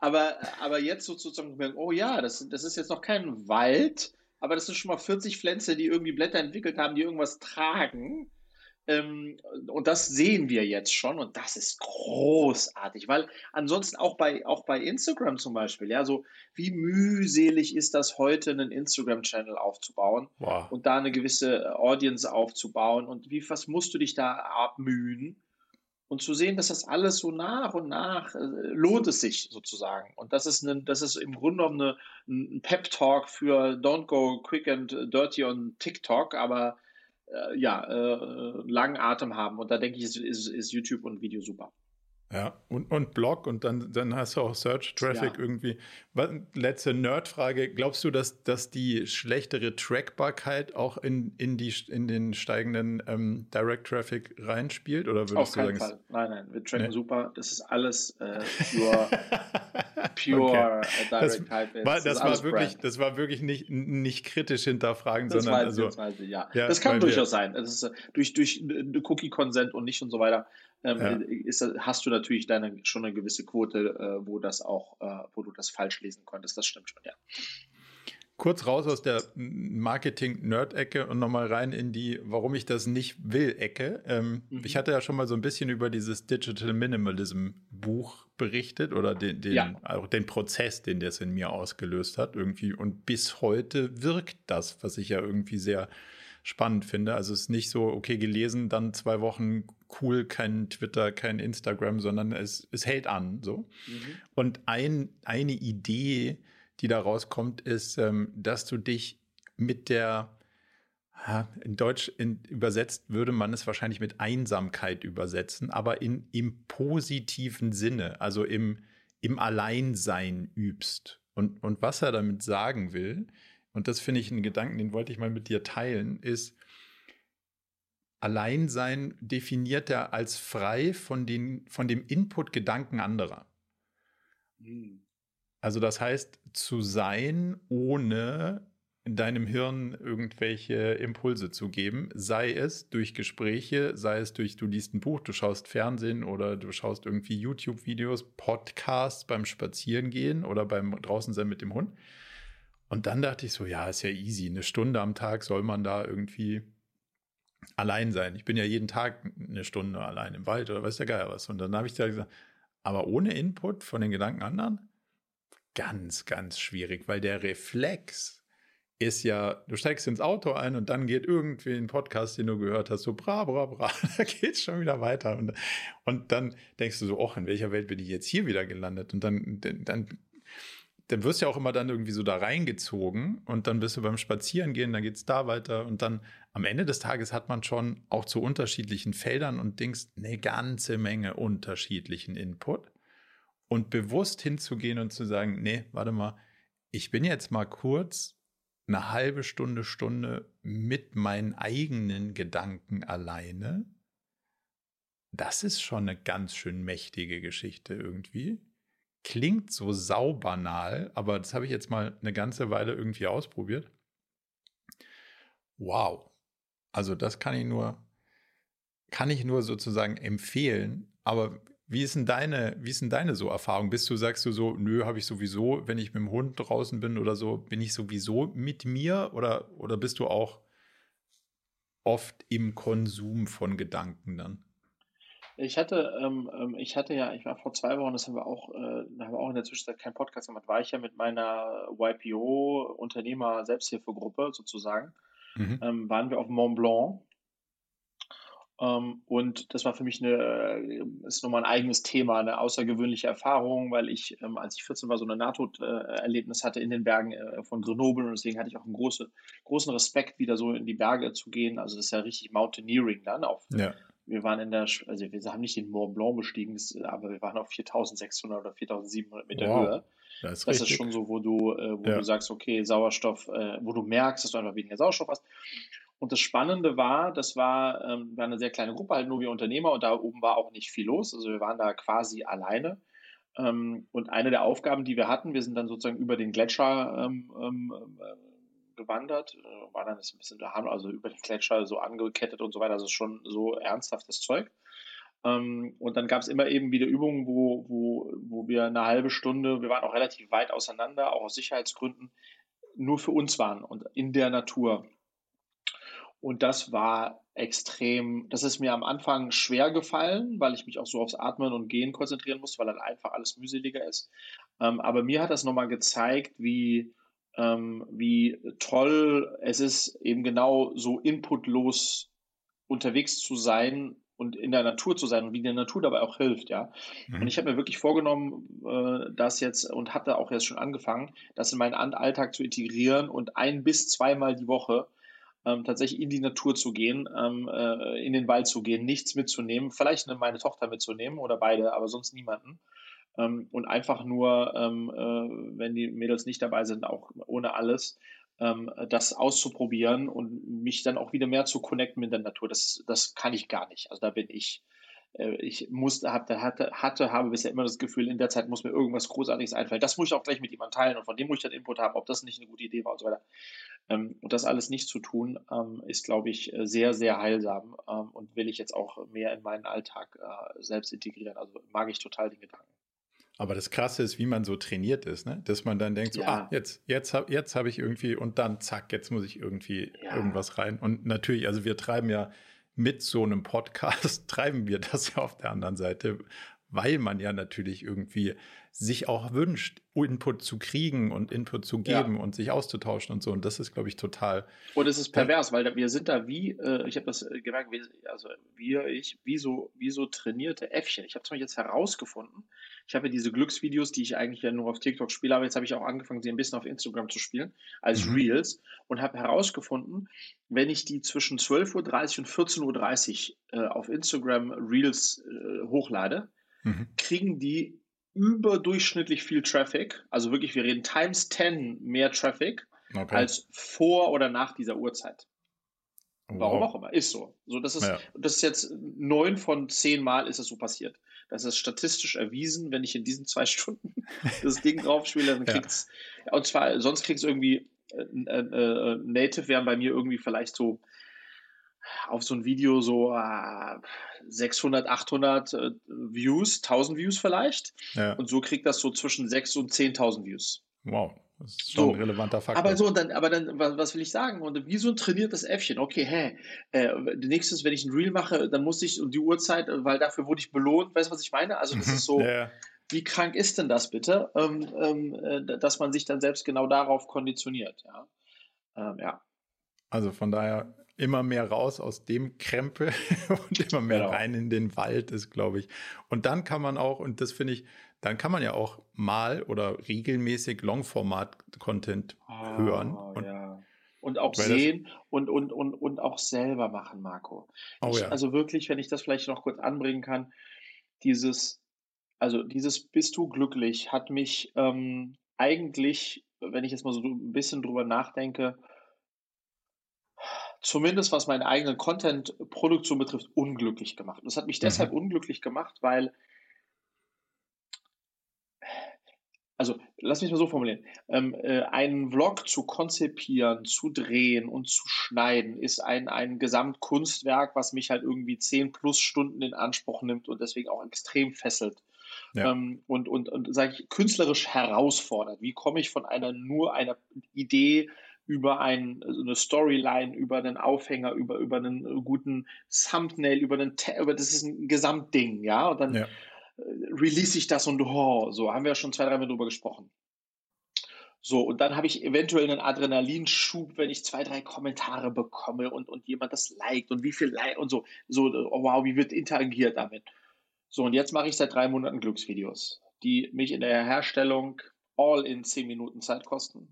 Aber jetzt sozusagen, oh ja, das ist jetzt noch kein Wald, aber das sind schon mal 40 Pflänze, die irgendwie Blätter entwickelt haben, die irgendwas tragen. Und das sehen wir jetzt schon und das ist großartig, weil ansonsten auch bei Instagram zum Beispiel, ja, so wie mühselig ist das heute, einen Instagram-Channel aufzubauen und da eine gewisse Audience aufzubauen und was musst du dich da abmühen? Und zu sehen, dass das alles so nach und nach lohnt es sich sozusagen. Und das ist im Grunde genommen ein Pep-Talk für Don't Go Quick and Dirty on TikTok, aber langen Atem haben. Und da denke ich, ist YouTube und Video super. Ja, und Blog und dann hast du auch Search-Traffic irgendwie. Letzte Nerd-Frage. Glaubst du, dass die schlechtere Trackbarkeit auch in den steigenden Direct-Traffic reinspielt? Oder würdest Auf keinen du sagen, Fall. Nein, wir tracken super. Das ist alles pure Direct-Type. Das war wirklich nicht kritisch hinterfragen, das sondern... das kann durchaus sein. Das ist, durch Cookie-Consent und nicht und so weiter. Hast du natürlich schon eine gewisse Quote, wo du das falsch lesen konntest. Das stimmt schon, ja. Kurz raus aus der Marketing-Nerd-Ecke und nochmal rein in die, warum ich das nicht will-Ecke. Ich hatte ja schon mal so ein bisschen über dieses Digital Minimalism-Buch berichtet oder auch den Prozess, den das in mir ausgelöst hat irgendwie. Und bis heute wirkt das, was ich ja irgendwie sehr spannend finde. Also es ist nicht so, okay, gelesen, dann 2 Wochen cool, kein Twitter, kein Instagram, sondern es hält an. So. Mhm. Und eine Idee, die da rauskommt, ist, dass du dich mit der, in Deutsch übersetzt würde man es wahrscheinlich mit Einsamkeit übersetzen, aber im positiven Sinne, also im Alleinsein übst. Und was er damit sagen will, und das finde ich einen Gedanken, den wollte ich mal mit dir teilen, ist, Alleinsein definiert er als frei von dem Input-Gedanken anderer. Mhm. Also das heißt, zu sein, ohne deinem Hirn irgendwelche Impulse zu geben, sei es durch Gespräche, sei es durch, du liest ein Buch, du schaust Fernsehen oder du schaust irgendwie YouTube-Videos, Podcasts beim Spazierengehen oder beim Draußensein mit dem Hund. Und dann dachte ich so, ja, ist ja easy, 1 Stunde am Tag soll man da irgendwie allein sein. Ich bin ja jeden Tag 1 Stunde allein im Wald oder weiß der Geier was. Und dann habe ich da gesagt, aber ohne Input von den Gedanken anderen? Ganz, ganz schwierig, weil der Reflex ist ja, du steigst ins Auto ein und dann geht irgendwie ein Podcast, den du gehört hast, so bra, bra, bra, da geht's schon wieder weiter. Und dann denkst du so, och, in welcher Welt bin ich jetzt hier wieder gelandet? Und dann wirst du ja auch immer dann irgendwie so da reingezogen und dann bist du beim Spazierengehen, dann geht's da weiter und dann am Ende des Tages hat man schon auch zu unterschiedlichen Feldern und Dings eine ganze Menge unterschiedlichen Input. Und bewusst hinzugehen und zu sagen, nee, warte mal, ich bin jetzt mal kurz 1/2 Stunde, Stunde mit meinen eigenen Gedanken alleine, das ist schon eine ganz schön mächtige Geschichte irgendwie. Klingt so saubanal, aber das habe ich jetzt mal eine ganze Weile irgendwie ausprobiert. Wow. Also das kann ich nur sozusagen empfehlen, aber Wie ist denn deine so Erfahrung? Sagst du so, nö, habe ich sowieso, wenn ich mit dem Hund draußen bin oder so, bin ich sowieso mit mir? Oder bist du auch oft im Konsum von Gedanken dann? Ich war vor 2 Wochen, da haben wir auch in der Zwischenzeit keinen Podcast gemacht, war ich ja mit meiner YPO-Unternehmer-Selbsthilfegruppe sozusagen, waren wir auf Mont Blanc. Und das war für mich ist nochmal ein eigenes Thema, eine außergewöhnliche Erfahrung, weil ich, als ich 14 war, so ein Nahtoderlebnis hatte in den Bergen von Grenoble und deswegen hatte ich auch einen großen Respekt, wieder so in die Berge zu gehen. Also das ist ja richtig Mountaineering dann auch. Ja. Wir waren also wir haben nicht den Mont Blanc bestiegen, aber wir waren auf 4.600 oder 4.700 Meter Höhe. Das ist schon so, wo du sagst, okay, Sauerstoff, wo du merkst, dass du einfach weniger Sauerstoff hast. Und das Spannende war, war eine sehr kleine Gruppe, halt nur wir Unternehmer und da oben war auch nicht viel los, also wir waren da quasi alleine. Und eine der Aufgaben, die wir hatten, wir sind dann sozusagen über den Gletscher gewandert, war dann ein bisschen daheim, also über den Gletscher so angekettet und so weiter, also schon so ernsthaftes Zeug. Und dann gab es immer eben wieder Übungen, wo wir 1/2 Stunde, wir waren auch relativ weit auseinander, auch aus Sicherheitsgründen, nur für uns waren und in der Natur. Und das ist mir am Anfang schwer gefallen, weil ich mich auch so aufs Atmen und Gehen konzentrieren musste, weil dann einfach alles mühseliger ist. Aber mir hat das nochmal gezeigt, wie toll es ist, eben genau so inputlos unterwegs zu sein und in der Natur zu sein und wie die Natur dabei auch hilft, ja. Mhm. Und ich habe mir wirklich vorgenommen, das jetzt und habe da auch jetzt schon angefangen, das in meinen Alltag zu integrieren und 1- bis 2-mal die Woche tatsächlich in die Natur zu gehen, in den Wald zu gehen, nichts mitzunehmen, vielleicht meine Tochter mitzunehmen oder beide, aber sonst niemanden. Und einfach nur, wenn die Mädels nicht dabei sind, auch ohne alles, das auszuprobieren und mich dann auch wieder mehr zu connecten mit der Natur. Das kann ich gar nicht. Also da bin ich. Ich habe bisher immer das Gefühl, in der Zeit muss mir irgendwas Großartiges einfallen. Das muss ich auch gleich mit jemandem teilen und von dem muss ich dann Input haben, ob das nicht eine gute Idee war und so weiter. Und das alles nicht zu tun, ist, glaube ich, sehr, sehr heilsam und will ich jetzt auch mehr in meinen Alltag selbst integrieren. Also mag ich total den Gedanken. Aber das Krasse ist, wie man so trainiert ist, ne? Dass man dann denkt, jetzt habe ich irgendwie und dann zack, jetzt muss ich irgendwie irgendwas rein. Und natürlich, also wir treiben ja mit so einem Podcast treiben wir das ja auf der anderen Seite weil man ja natürlich irgendwie sich auch wünscht, Input zu kriegen und Input zu geben und sich auszutauschen und so. Und das ist, glaube ich, total... Und es ist pervers, weil wir sind da wie, ich habe das gemerkt, wie so trainierte Äffchen. Ich habe es jetzt herausgefunden. Ich habe ja diese Glücksvideos, die ich eigentlich ja nur auf TikTok spiele, aber jetzt habe ich auch angefangen, sie ein bisschen auf Instagram zu spielen, als Reels, und habe herausgefunden, wenn ich die zwischen 12.30 Uhr und 14.30 Uhr auf Instagram Reels hochlade, kriegen die überdurchschnittlich viel Traffic, also wirklich, wir reden times 10 mehr Traffic als vor oder nach dieser Uhrzeit. Warum auch immer, ist so. Das ist jetzt 9 von 10 Mal ist es so passiert. Das ist statistisch erwiesen, wenn ich in diesen 2 Stunden das Ding drauf spiele, dann kriegt es, und zwar, sonst kriegt es irgendwie, Native wären bei mir irgendwie vielleicht so, auf so ein Video so 600, 800 Views, 1000 Views vielleicht. Ja. Und so kriegt das so zwischen 6.000 und 10.000 Views. Wow, das ist schon so ein relevanter Faktor. Aber dann, was will ich sagen? Und wie so ein trainiertes Äffchen. Okay, nächstes, wenn ich ein Reel mache, dann muss ich um die Uhrzeit, weil dafür wurde ich belohnt. Weißt du, was ich meine? Also das ist so, wie krank ist denn das bitte? Dass man sich dann selbst genau darauf konditioniert. Also von daher immer mehr raus aus dem Krempel und immer mehr rein in den Wald ist, glaube ich. Und dann kann man auch, und das finde ich, dann kann man ja auch mal oder regelmäßig Longformat-Content hören. Und auch sehen und auch selber machen, Marco. Also wirklich, wenn ich das vielleicht noch kurz anbringen kann, dieses Bist du glücklich hat mich eigentlich, wenn ich jetzt mal so ein bisschen drüber nachdenke, zumindest was meine eigenen Content-Produktion betrifft, unglücklich gemacht. Das hat mich deshalb unglücklich gemacht, weil, also lass mich mal so formulieren, einen Vlog zu konzipieren, zu drehen und zu schneiden ist ein Gesamtkunstwerk, was mich halt irgendwie 10+ Stunden in Anspruch nimmt und deswegen auch extrem fesselt. Und sage ich, künstlerisch herausfordert. Wie komme ich von nur einer Idee über eine Storyline, über einen Aufhänger, über einen guten Thumbnail, das ist ein Gesamtding, und dann release ich das und so, haben wir ja schon 2, 3 Mal drüber gesprochen. So, und dann habe ich eventuell einen Adrenalinschub, wenn ich 2, 3 Kommentare bekomme und jemand das liked und wie viel liked und wie wird interagiert damit. So, und jetzt mache ich seit 3 Monaten Glücksvideos, die mich in der Herstellung all in 10 Minuten Zeit kosten.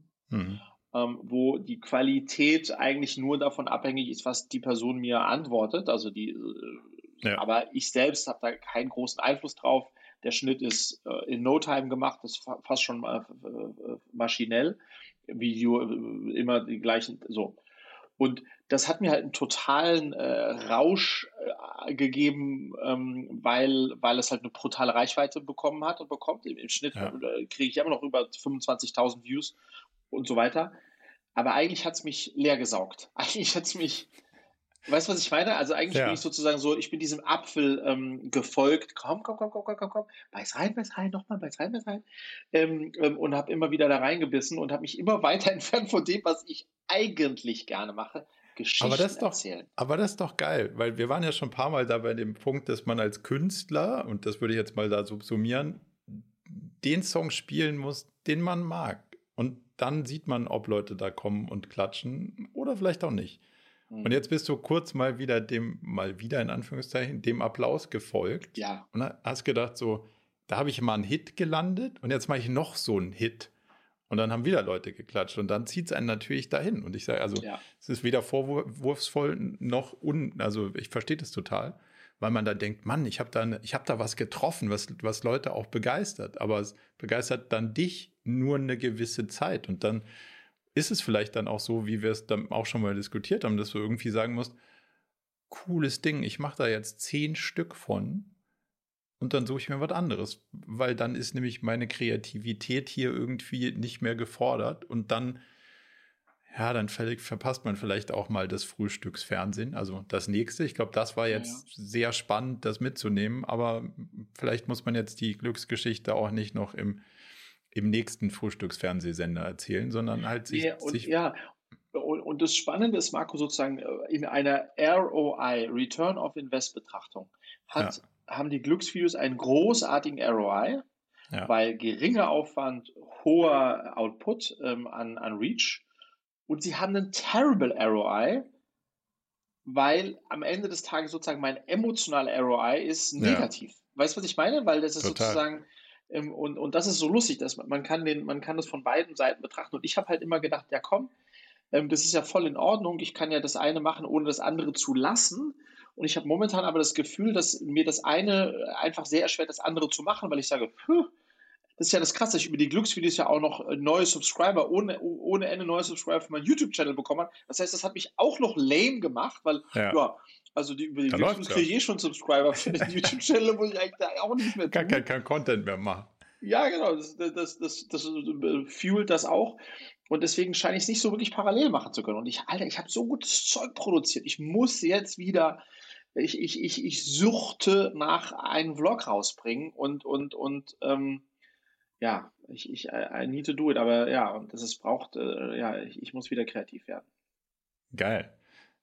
Wo die Qualität eigentlich nur davon abhängig ist, was die Person mir antwortet. Also aber ich selbst habe da keinen großen Einfluss drauf. Der Schnitt ist in no time gemacht, das ist fast schon maschinell. Video immer die gleichen, so. Und das hat mir halt einen totalen Rausch gegeben, weil es halt eine brutale Reichweite bekommen hat und bekommt. Im Schnitt kriege ich immer noch über 25.000 Views und so weiter. Aber eigentlich hat es mich leer gesaugt. Weißt du, was ich meine? Also eigentlich bin ich sozusagen so, ich bin diesem Apfel gefolgt. Komm. Beiß rein, nochmal, beiß rein. Und habe immer wieder da reingebissen und habe mich immer weiter entfernt von dem, was ich eigentlich gerne mache. Aber das ist doch geil, weil wir waren ja schon ein paar Mal da bei dem Punkt, dass man als Künstler, und das würde ich jetzt mal da subsumieren, den Song spielen muss, den man mag. Und dann sieht man, ob Leute da kommen und klatschen oder vielleicht auch nicht. Und jetzt bist du kurz mal wieder in Anführungszeichen, dem Applaus gefolgt. Ja. Und hast gedacht so, da habe ich mal einen Hit gelandet und jetzt mache ich noch so einen Hit. Und dann haben wieder Leute geklatscht und dann zieht es einen natürlich dahin. Und ich sage, es ist weder vorwurfsvoll noch ich verstehe das total, weil man da denkt, Mann, ich habe da was getroffen, was Leute auch begeistert. Aber es begeistert dann dich nur eine gewisse Zeit. Und dann ist es vielleicht dann auch so, wie wir es dann auch schon mal diskutiert haben, dass du irgendwie sagen musst, cooles Ding, ich mache da jetzt 10 Stück von und dann suche ich mir was anderes, weil dann ist nämlich meine Kreativität hier irgendwie nicht mehr gefordert und dann verpasst man vielleicht auch mal das Frühstücksfernsehen, also das nächste. Ich glaube, das war jetzt sehr spannend, das mitzunehmen, aber vielleicht muss man jetzt die Glücksgeschichte auch nicht noch im nächsten Frühstücksfernsehsender erzählen, sondern halt sich... Ja, und das Spannende ist, Marco, sozusagen in einer ROI, Return of Invest Betrachtung, haben die Glücksvideos einen großartigen ROI, ja, weil geringer Aufwand, hoher Output an Reach, und sie haben einen terrible ROI, weil am Ende des Tages sozusagen mein emotionaler ROI ist negativ. Ja. Weißt du, was ich meine? Weil das ist total sozusagen, und das ist so lustig, dass man kann das von beiden Seiten betrachten, und ich habe halt immer gedacht, ja komm, das ist ja voll in Ordnung, ich kann ja das eine machen, ohne das andere zu lassen, und ich habe momentan aber das Gefühl, dass mir das eine einfach sehr erschwert, das andere zu machen, weil ich sage, das ist ja das Krasse, dass ich über die Glücksvideos ja auch noch neue Subscriber, ohne Ende neue Subscriber für meinen YouTube-Channel bekommen habe. Das heißt, das hat mich auch noch lame gemacht, weil, über die Glücksvideos kriege ich eh schon Subscriber für den YouTube-Channel, wo ich eigentlich da auch nicht mehr tun. Kein Content mehr machen. Ja, genau, das fuelt das auch. Und deswegen scheine ich es nicht so wirklich parallel machen zu können. Und ich habe so gutes Zeug produziert. Ich muss jetzt wieder... Ich suchte nach einem Vlog rausbringen I need to do it, aber ja, und ich muss wieder kreativ werden. Geil.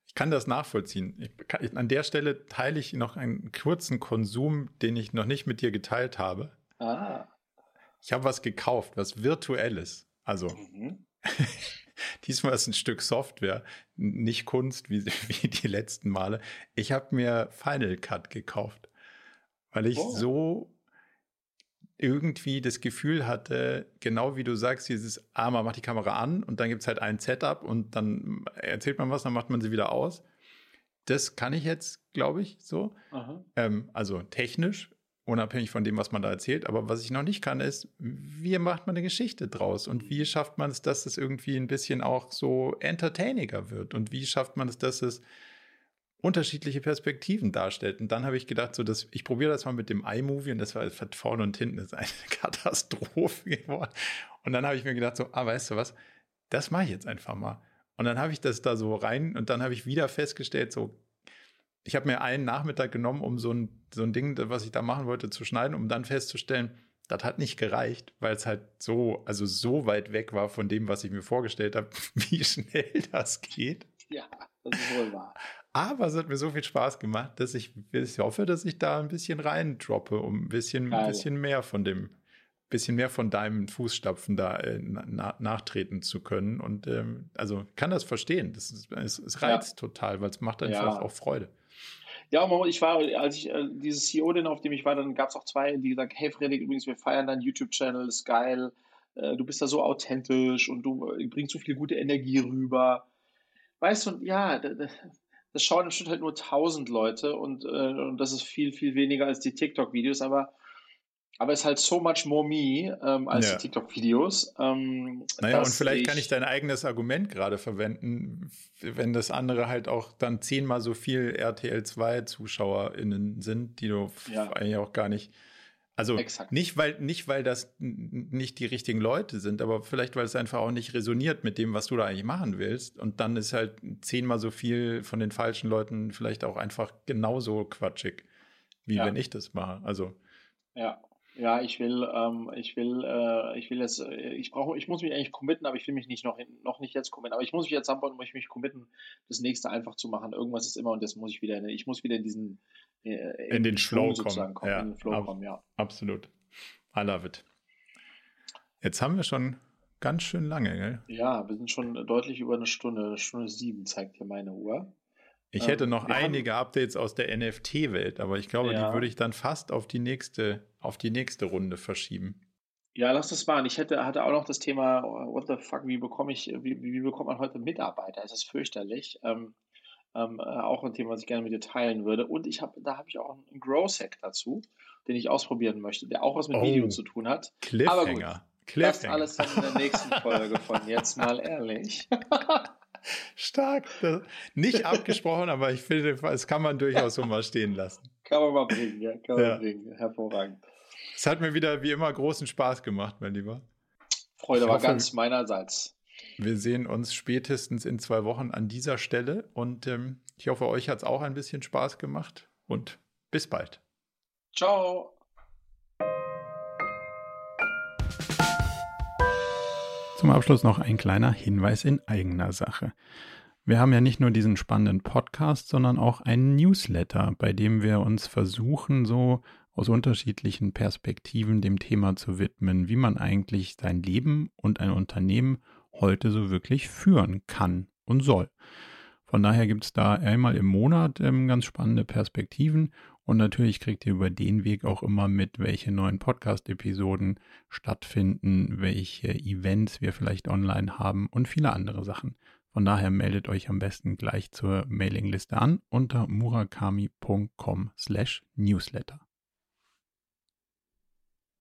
Ich kann das nachvollziehen. An der Stelle teile ich noch einen kurzen Konsum, den ich noch nicht mit dir geteilt habe. Ah. Ich habe was gekauft, was Virtuelles. Also, diesmal ist ein Stück Software, nicht Kunst wie die letzten Male. Ich habe mir Final Cut gekauft, weil ich so irgendwie das Gefühl hatte, genau wie du sagst, man macht die Kamera an und dann gibt es halt ein Setup und dann erzählt man was, dann macht man sie wieder aus. Das kann ich jetzt, glaube ich, so. Also technisch, unabhängig von dem, was man da erzählt. Aber was ich noch nicht kann, ist, wie macht man eine Geschichte draus? Und wie schafft man es, dass es irgendwie ein bisschen auch so entertainiger wird? Und wie schafft man es, dass es unterschiedliche Perspektiven darstellt? Und dann habe ich gedacht, ich probiere das mal mit dem iMovie, und das war vorne und hinten ist eine Katastrophe geworden. Und dann habe ich mir gedacht, weißt du was, das mache ich jetzt einfach mal. Und dann habe ich das da so rein, und dann habe ich wieder festgestellt, ich habe mir einen Nachmittag genommen, um so ein Ding, was ich da machen wollte, zu schneiden, um dann festzustellen, das hat nicht gereicht, weil es halt so weit weg war von dem, was ich mir vorgestellt habe, wie schnell das geht. Ja, das ist wohl wahr. Aber es hat mir so viel Spaß gemacht, dass ich hoffe, dass ich da ein bisschen reindroppe, um ein bisschen mehr von deinem Fußstapfen da nachtreten zu können. Und kann das verstehen. Es reizt total, weil es macht einfach auch Freude. Ja, als ich dieses CEO-Dinner, auf dem ich war, dann gab es auch zwei, die gesagt, hey Freddy, übrigens, wir feiern deinen YouTube-Channel, ist geil, du bist da so authentisch und du bringst so viel gute Energie rüber. Weißt du, ja, das schauen im Schnitt halt nur 1000 Leute und das ist viel, viel weniger als die TikTok-Videos, aber es ist halt so much more me als die TikTok-Videos. Und vielleicht kann ich dein eigenes Argument gerade verwenden, wenn das andere halt auch dann 10-mal so viel RTL2-ZuschauerInnen sind, die du eigentlich auch gar nicht... Also nicht, weil das nicht die richtigen Leute sind, aber vielleicht, weil es einfach auch nicht resoniert mit dem, was du da eigentlich machen willst. Und dann ist halt 10-mal so viel von den falschen Leuten vielleicht auch einfach genauso quatschig, wie wenn ich das mache. Also ja. Ja, ich muss mich eigentlich committen, aber ich will mich noch nicht jetzt committen, aber ich muss mich jetzt anbauen, muss ich mich committen, das nächste einfach zu machen. Irgendwas ist immer, und das muss ich wieder, ich muss wieder in diesen, in den Flow kommen. Ja, in den Flow kommen, ja. Absolut. I love it. Jetzt haben wir schon ganz schön lange, gell? Ja, wir sind schon deutlich über eine Stunde 7 zeigt hier meine Uhr. Ich hätte noch einige Updates aus der NFT-Welt, aber ich glaube, die würde ich dann fast auf die nächste Runde verschieben. Ja, lass das machen. Ich hatte auch noch das Thema, what the fuck, wie bekommt man heute Mitarbeiter? Das ist fürchterlich. Auch ein Thema, was ich gerne mit dir teilen würde. Und da habe ich auch einen Growth-Hack dazu, den ich ausprobieren möchte, der auch was mit Video zu tun hat. Cliffhanger. Aber gut, das alles dann in der nächsten Folge von Jetzt mal ehrlich. Stark. Nicht abgesprochen, aber ich finde, das kann man durchaus so mal stehen lassen. Kann man mal bringen, ja. Hervorragend. Es hat mir wieder wie immer großen Spaß gemacht, mein Lieber. Freude war ganz meinerseits. Wir sehen uns spätestens in 2 Wochen an dieser Stelle, und ich hoffe, euch hat es auch ein bisschen Spaß gemacht, und bis bald. Ciao. Zum Abschluss noch ein kleiner Hinweis in eigener Sache. Wir haben ja nicht nur diesen spannenden Podcast, sondern auch einen Newsletter, bei dem wir uns versuchen, so aus unterschiedlichen Perspektiven dem Thema zu widmen, wie man eigentlich sein Leben und ein Unternehmen heute so wirklich führen kann und soll. Von daher gibt es da einmal im Monat ganz spannende Perspektiven und natürlich kriegt ihr über den Weg auch immer mit, welche neuen Podcast-Episoden stattfinden, welche Events wir vielleicht online haben und viele andere Sachen. Von daher meldet euch am besten gleich zur Mailingliste an unter murakami.com/newsletter.